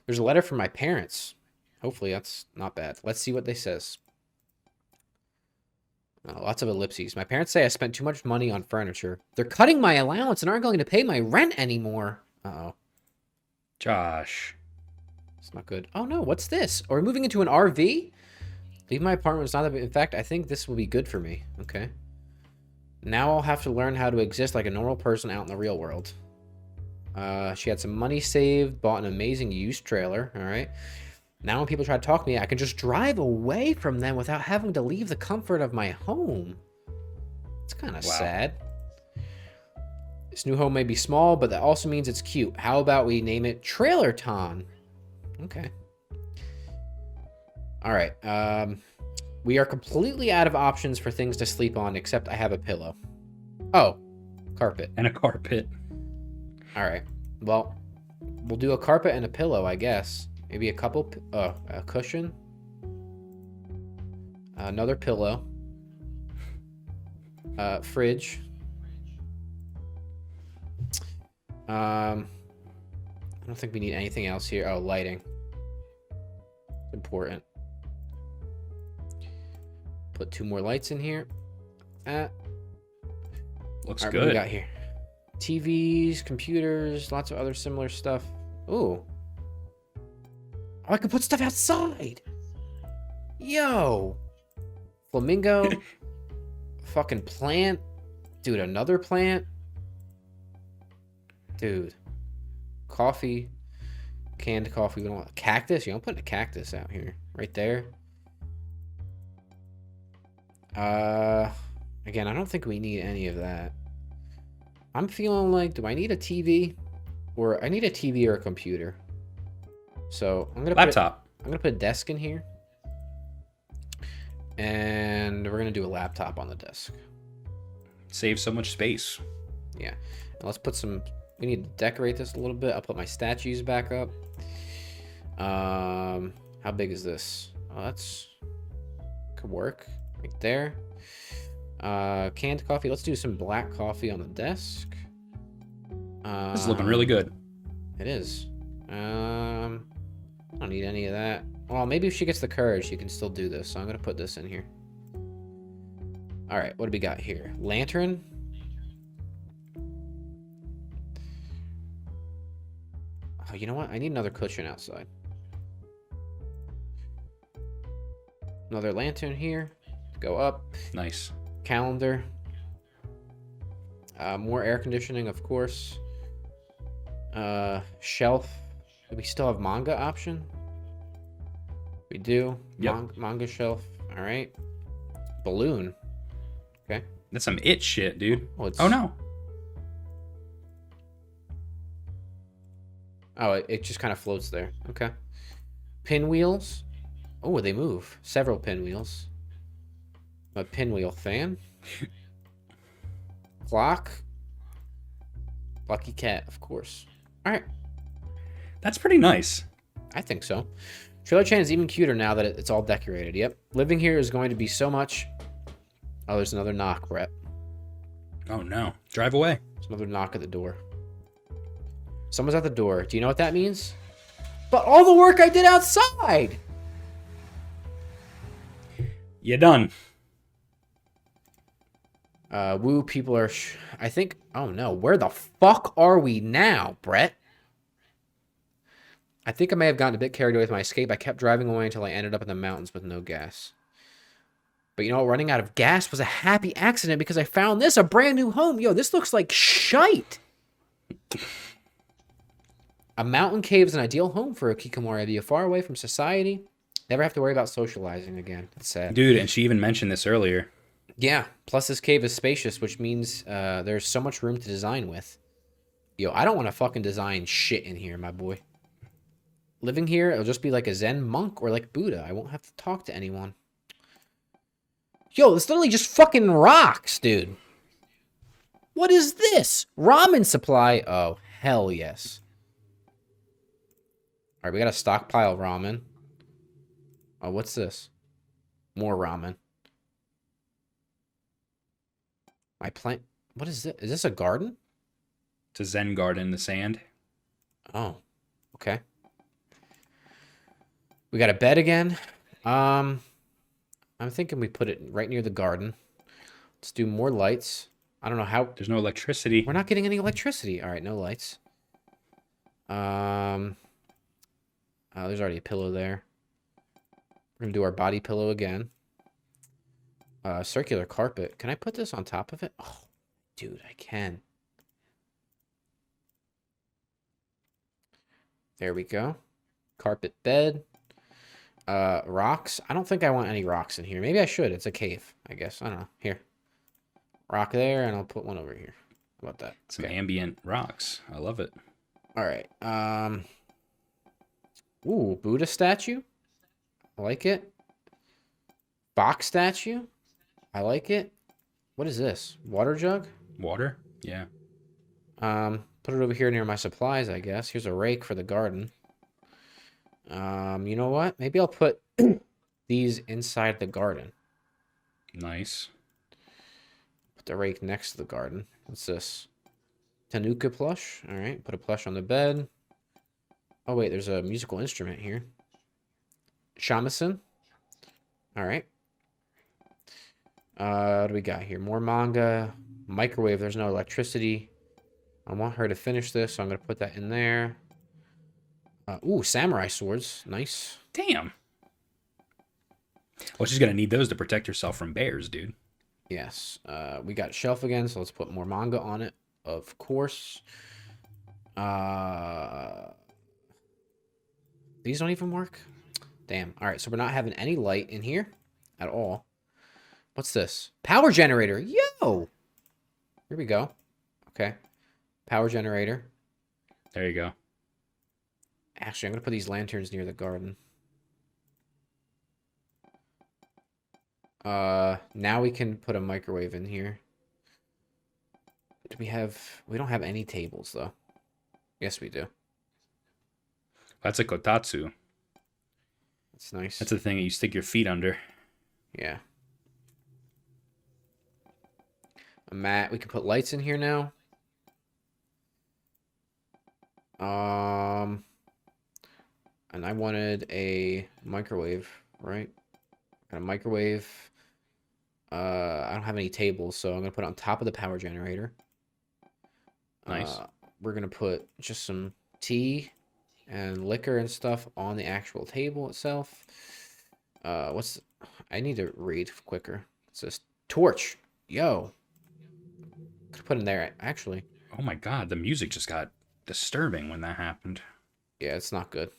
There's a letter from my parents. Hopefully that's not bad. Let's see what they says. Oh, lots of ellipses. My parents say I spent too much money on furniture. They're cutting my allowance and aren't going to pay my rent anymore. Uh-oh. Josh. It's not good. Oh, no. What's this? Are we moving into an R V? Leave my apartment. It's not that big. In fact, I think this will be good for me. Okay. Now I'll have to learn how to exist like a normal person out in the real world. Uh, she had some money saved, bought an amazing used trailer. All right. Now when people try to talk to me, I can just drive away from them without having to leave the comfort of my home. It's kind of wow. sad. This new home may be small, but that also means it's cute. How about we name it Trailer Ton? Okay. All right. Um, we are completely out of options for things to sleep on, except I have a pillow. Oh, carpet. And a carpet. All right. Well, we'll do a carpet and a pillow, I guess. Maybe a couple, uh, a cushion, another pillow, uh, fridge. Um, I don't think we need anything else here. Oh, lighting. Important. Put two more lights in here. Uh, Looks right, good. What do we got here? T Vs, computers, lots of other similar stuff. Ooh. Oh, I can put stuff outside. Yo. Flamingo. Fucking plant. Dude, another plant. Dude. Coffee. Canned coffee. We don't want cactus. You know, I'm putting a cactus out here. Right there. Uh, again, I don't think we need any of that. I'm feeling like, do I need a T V? Or I need a T V or a computer. So I'm gonna laptop. Put, I'm gonna put a desk in here, and we're gonna do a laptop on the desk. Save so much space. Yeah, and let's put some. We need to decorate this a little bit. I'll put my statues back up. Um, how big is this? Oh, that's could work right there. Uh, canned coffee. Let's do some black coffee on the desk. Um, this is looking really good. It is. Um. I don't need any of that. Well, maybe if she gets the courage, she can still do this. So I'm going to put this in here. All right. What do we got here? Lantern. Oh, you know what? I need another cushion outside. Another lantern here. Go up. Nice. Calendar. Uh, more air conditioning, of course. Uh, shelf. Do we still have manga option? We do. Yep. Manga, manga shelf. All right. Balloon. Okay. That's some it shit, dude. Well, it's... Oh, no. Oh, it, it just kind of floats there. Okay. Pinwheels. Oh, they move. Several pinwheels. A pinwheel fan. Clock. Lucky cat, of course. All right. That's pretty nice. I think so. Trailer Chan is even cuter now that it's all decorated. Yep. Living here is going to be so much. Oh, there's another knock, Brett. Oh, no. Drive away. There's another knock at the door. Someone's at the door. Do you know what that means? But all the work I did outside! You're done. Uh, woo, people are... Sh I think... Oh, no. Where the fuck are we now, Brett? I think I may have gotten a bit carried away with my escape. I kept driving away until I ended up in the mountains with no gas. But you know what? Running out of gas was a happy accident because I found this, a brand new home. Yo, this looks like shite. A mountain cave is an ideal home for a Hikikomori. Be far away from society. Never have to worry about socializing again. That's sad. Dude, and she even mentioned this earlier. Yeah. Plus, this cave is spacious, which means uh, there's so much room to design with. Yo, I don't want to fucking design shit in here, my boy. Living here, it'll just be like a Zen monk or like Buddha. I won't have to talk to anyone. Yo, this literally just fucking rocks, dude. What is this? Ramen supply? Oh, hell yes. All right, we got a stockpile ramen. Oh, what's this? More ramen. My plant. What is this? Is this a garden? It's a Zen garden in the sand. Oh, okay. We got a bed again. Um, I'm thinking we put it right near the garden. Let's do more lights. I don't know how. There's no electricity. We're not getting any electricity. All right, no lights. Um, oh, there's already a pillow there. We're gonna do our body pillow again. Uh, circular carpet. Can I put this on top of it? Oh, dude, I can. There we go. Carpet bed. Uh, rocks. I don't think I want any rocks in here. Maybe I should. It's a cave, I guess. I don't know. Here. Rock there, and I'll put one over here. How about that? Some okay. ambient rocks. I love it. All right. Um. Ooh, Buddha statue. I like it. Box statue. I like it. What is this? Water jug? Water? Yeah. Um, put it over here near my supplies, I guess. Here's a rake for the garden. Um, you know what? Maybe I'll put these inside the garden. Nice. Put the rake next to the garden. What's this? Tanuka plush. All right. Put a plush on the bed. Oh, wait. There's a musical instrument here. Shamisen. All right. Uh, what do we got here? More manga. Microwave. There's no electricity. I want her to finish this, so I'm going to put that in there. Uh, ooh, samurai swords. Nice. Damn. Well, she's going to need those to protect herself from bears, dude. Yes. Uh, we got shelf again, so let's put more manga on it, of course. Uh, these don't even work? Damn. All right, so we're not having any light in here at all. What's this? Power generator. Yo! Here we go. Okay. Power generator. There you go. Actually, I'm going to put these lanterns near the garden. Uh, now we can put a microwave in here. Do we have... We don't have any tables, though. Yes, we do. That's a kotatsu. That's nice. That's the thing that you stick your feet under. Yeah. A mat. We can put lights in here now. Um... And I wanted a microwave, right? Got a microwave. Uh, I don't have any tables, so I'm going to put it on top of the power generator. Nice. Uh, we're going to put just some tea and liquor and stuff on the actual table itself. Uh, what's... I need to read quicker. It says torch. Yo. Could put in there, actually. Oh, my God. The music just got disturbing when that happened. Yeah, it's not good.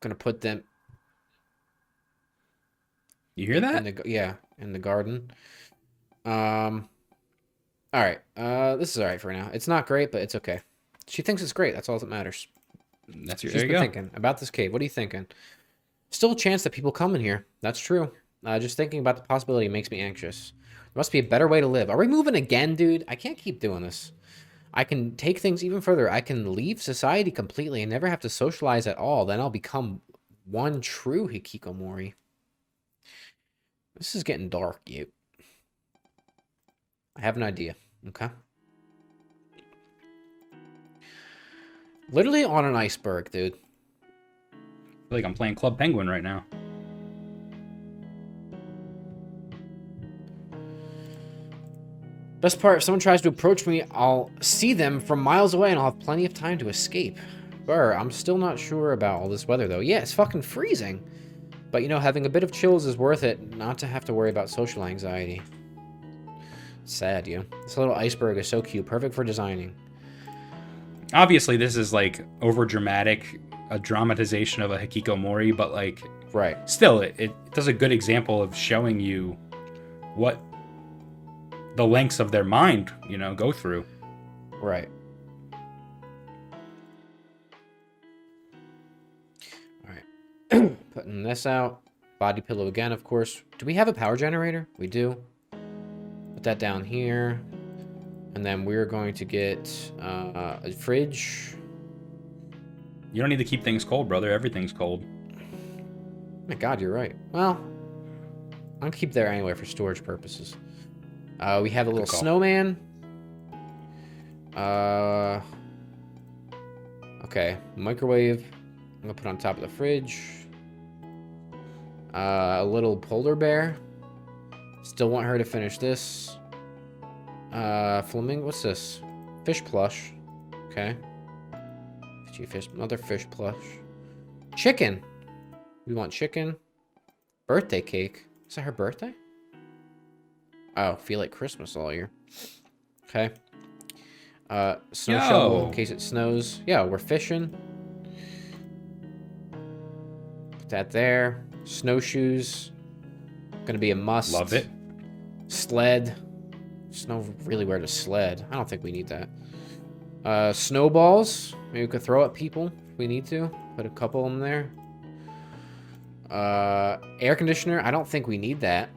Gonna put them. You hear that? In the, yeah, in the garden. Um. All right. Uh, this is all right for now. It's not great, but it's okay. She thinks it's great. That's all that matters. That's your. She's there you been go. Thinking about this cave. What are you thinking? Still a chance that people come in here. That's true. Uh, just thinking about the possibility makes me anxious. There must be a better way to live. Are we moving again, dude? I can't keep doing this. I can take things even further. I can leave society completely and never have to socialize at all. Then I'll become one true Hikikomori. This is getting dark, you. I have an idea. Okay. Literally on an iceberg, dude. I feel like I'm playing Club Penguin right now. Best part, if someone tries to approach me, I'll see them from miles away and I'll have plenty of time to escape. Burr, I'm still not sure about all this weather, though. Yeah, it's fucking freezing. But, you know, having a bit of chills is worth it not to have to worry about social anxiety. Sad, you. This little iceberg is so cute. Perfect for designing. Obviously, this is, like, over-dramatic, a dramatization of a Hikikomori, but, like... Right. Still, it, it does a good example of showing you what... the lengths of their mind, you know, go through. Right. All right. Putting this out. Body pillow again, of course. Do we have a power generator? We do. Put that down here. And then we're going to get uh, a fridge. You don't need to keep things cold, brother. Everything's cold. My God, you're right. Well, I'll keep there anyway for storage purposes. Uh, we have a little snowman. Uh, okay, microwave. I'm gonna put on top of the fridge. Uh, a little polar bear. Still want her to finish this. Uh, flamingo. What's this? Fish plush. Okay. Fish. Another fish plush. Chicken. We want chicken. Birthday cake. Is that her birthday? Oh, feel like Christmas all year. Okay. Uh, snow Yo. shovel in case it snows. Yeah, we're fishing. Put that there. Snowshoes. Gonna be a must. Love it. Sled. There's no really where to sled. I don't think we need that. Uh, snowballs. Maybe we could throw at people if we need to. Put a couple of them there. Uh, air conditioner. I don't think we need that.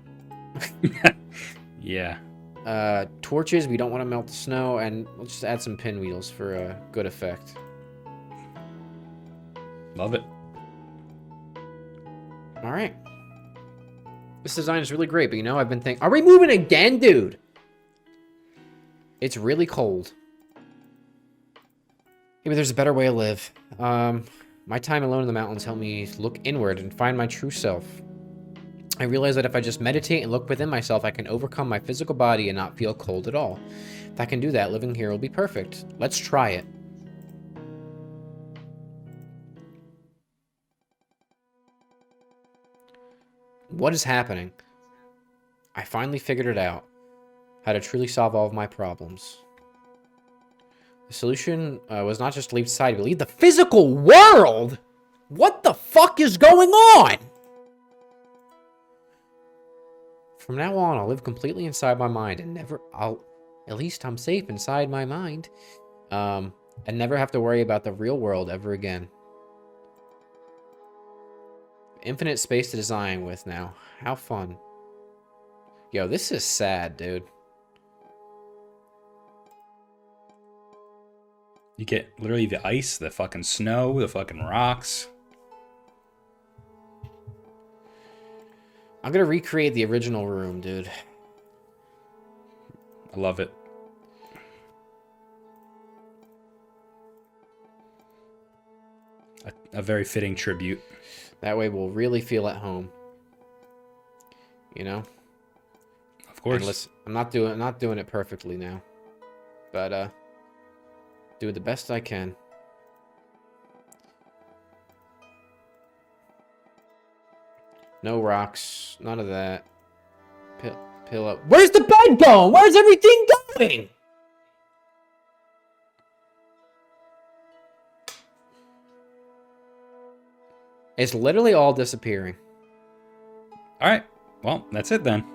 Yeah. Uh, torches. We don't want to melt the snow. And we'll just add some pinwheels for a good effect. Love it. All right. This design is really great, but you know, I've been thinking... Are we moving again, dude? It's really cold. Maybe there's a better way to live. Um, my time alone in the mountains helped me look inward and find my true self. I realized that if I just meditate and look within myself, I can overcome my physical body and not feel cold at all. If I can do that, living here will be perfect. Let's try it. What is happening? I finally figured it out. How to truly solve all of my problems. The solution uh, was not just to leave society, but leave the physical world? What the fuck is going on? From now on, I'll live completely inside my mind and never... I'll... At least I'm safe inside my mind. Um, and never have to worry about the real world ever again. Infinite space to design with now. How fun. Yo, this is sad, dude. You get literally the ice, the fucking snow, the fucking rocks. I'm gonna recreate the original room, dude. I love it. A, a very fitting tribute. That way we'll really feel at home. You know? Of course. And listen, I'm not doing I'm not doing it perfectly now. But uh do the best I can. No rocks. None of that. Pill pillow. Where's the bed going? Where's everything going? It's literally all disappearing. All right. Well, that's it then.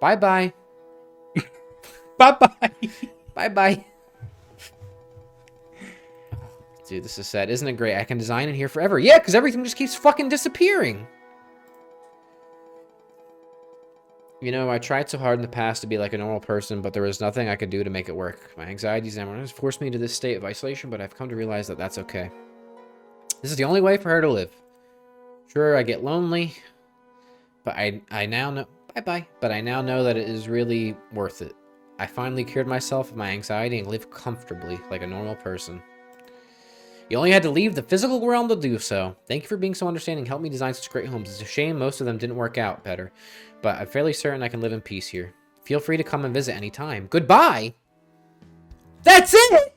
Bye-bye. Bye-bye. Bye-bye. Dude, this is sad. Isn't it great? I can design in here forever. Yeah, because everything just keeps fucking disappearing. You know, I tried so hard in the past to be like a normal person, but there was nothing I could do to make it work. My anxieties and everyone has forced me to this state of isolation, but I've come to realize that that's okay. This is the only way for her to live. Sure, I get lonely, but I, I now know... Bye-bye. But I now know that it is really worth it. I finally cured myself of my anxiety and lived comfortably like a normal person. You only had to leave the physical realm to do so. Thank you for being so understanding. Help me design such great homes. It's a shame most of them didn't work out better, but I'm fairly certain I can live in peace here. Feel free to come and visit anytime. Goodbye! That's it!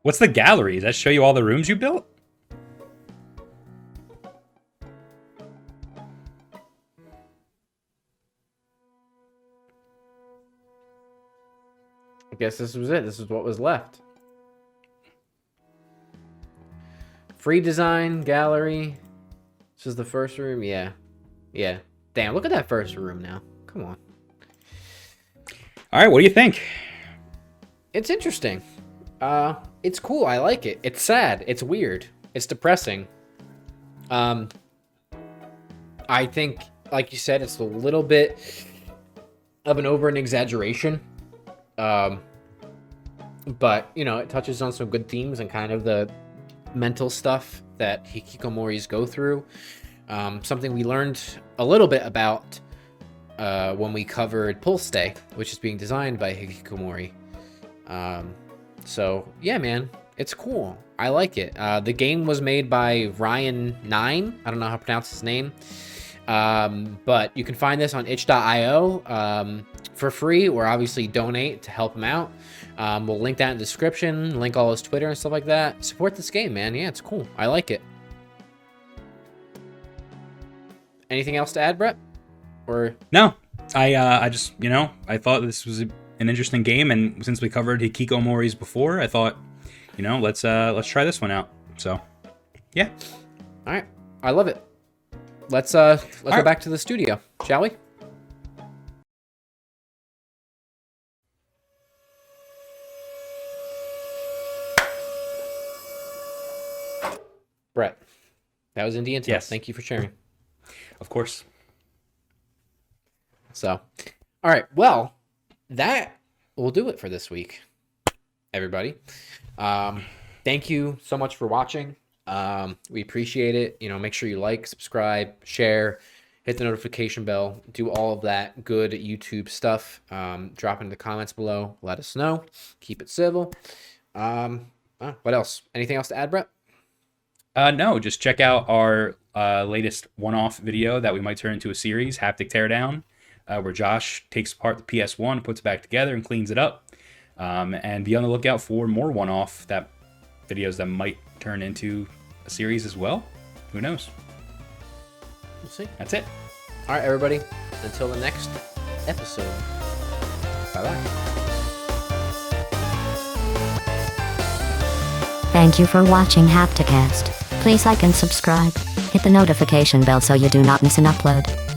What's the gallery? Does that show you all the rooms you built? I guess this was it. This is what was left. Free design, gallery. This is the first room. Yeah. Yeah. Damn, look at that first room now. Come on. All right, what do you think? It's interesting. Uh, it's cool. I like it. It's sad. It's weird. It's depressing. Um, I think, like you said, it's a little bit of an over an exaggeration. Um, but, you know, it touches on some good themes and kind of the mental stuff that Hikikomoris go through. Um, something we learned a little bit about uh, when we covered Pulse Day, which is being designed by Hikikomori. Um, so, yeah, man, it's cool. I like it. Uh, the game was made by Ryan Nine. I don't know how to pronounce his name. Um, but you can find this on itch dot io um, for free, or obviously donate to help him out. Um, we'll link that in the description, link all his Twitter and stuff like that. Support this game, man. Yeah, it's cool. I like it. Anything else to add, Brett? Or no, I uh, I just, you know, I thought this was a, an interesting game, and since we covered Hikikomori's before, I thought, you know, let's uh, let's try this one out. So, yeah. All right, I love it. Let's uh, let's All go right. back to the studio, shall we? Brett, that was Indie Intel. Yes. Thank you for sharing. Of course. So, all right. Well, that will do it for this week, everybody. Um, thank you so much for watching. Um, we appreciate it. You know, make sure you like, subscribe, share, hit the notification bell, do all of that good YouTube stuff. Um, drop into the comments below. Let us know. Keep it civil. Um, oh, what else? Anything else to add, Brett? Uh, no, just check out our uh, latest one-off video that we might turn into a series, Haptic Teardown, uh, where Josh takes apart the P S one, puts it back together, and cleans it up. Um, and be on the lookout for more one-off that videos that might turn into a series as well. Who knows? We'll see. That's it. All right, everybody. Until the next episode. Bye-bye. Thank you for watching Hapticast. Please like and subscribe. Hit the notification bell so you do not miss an upload.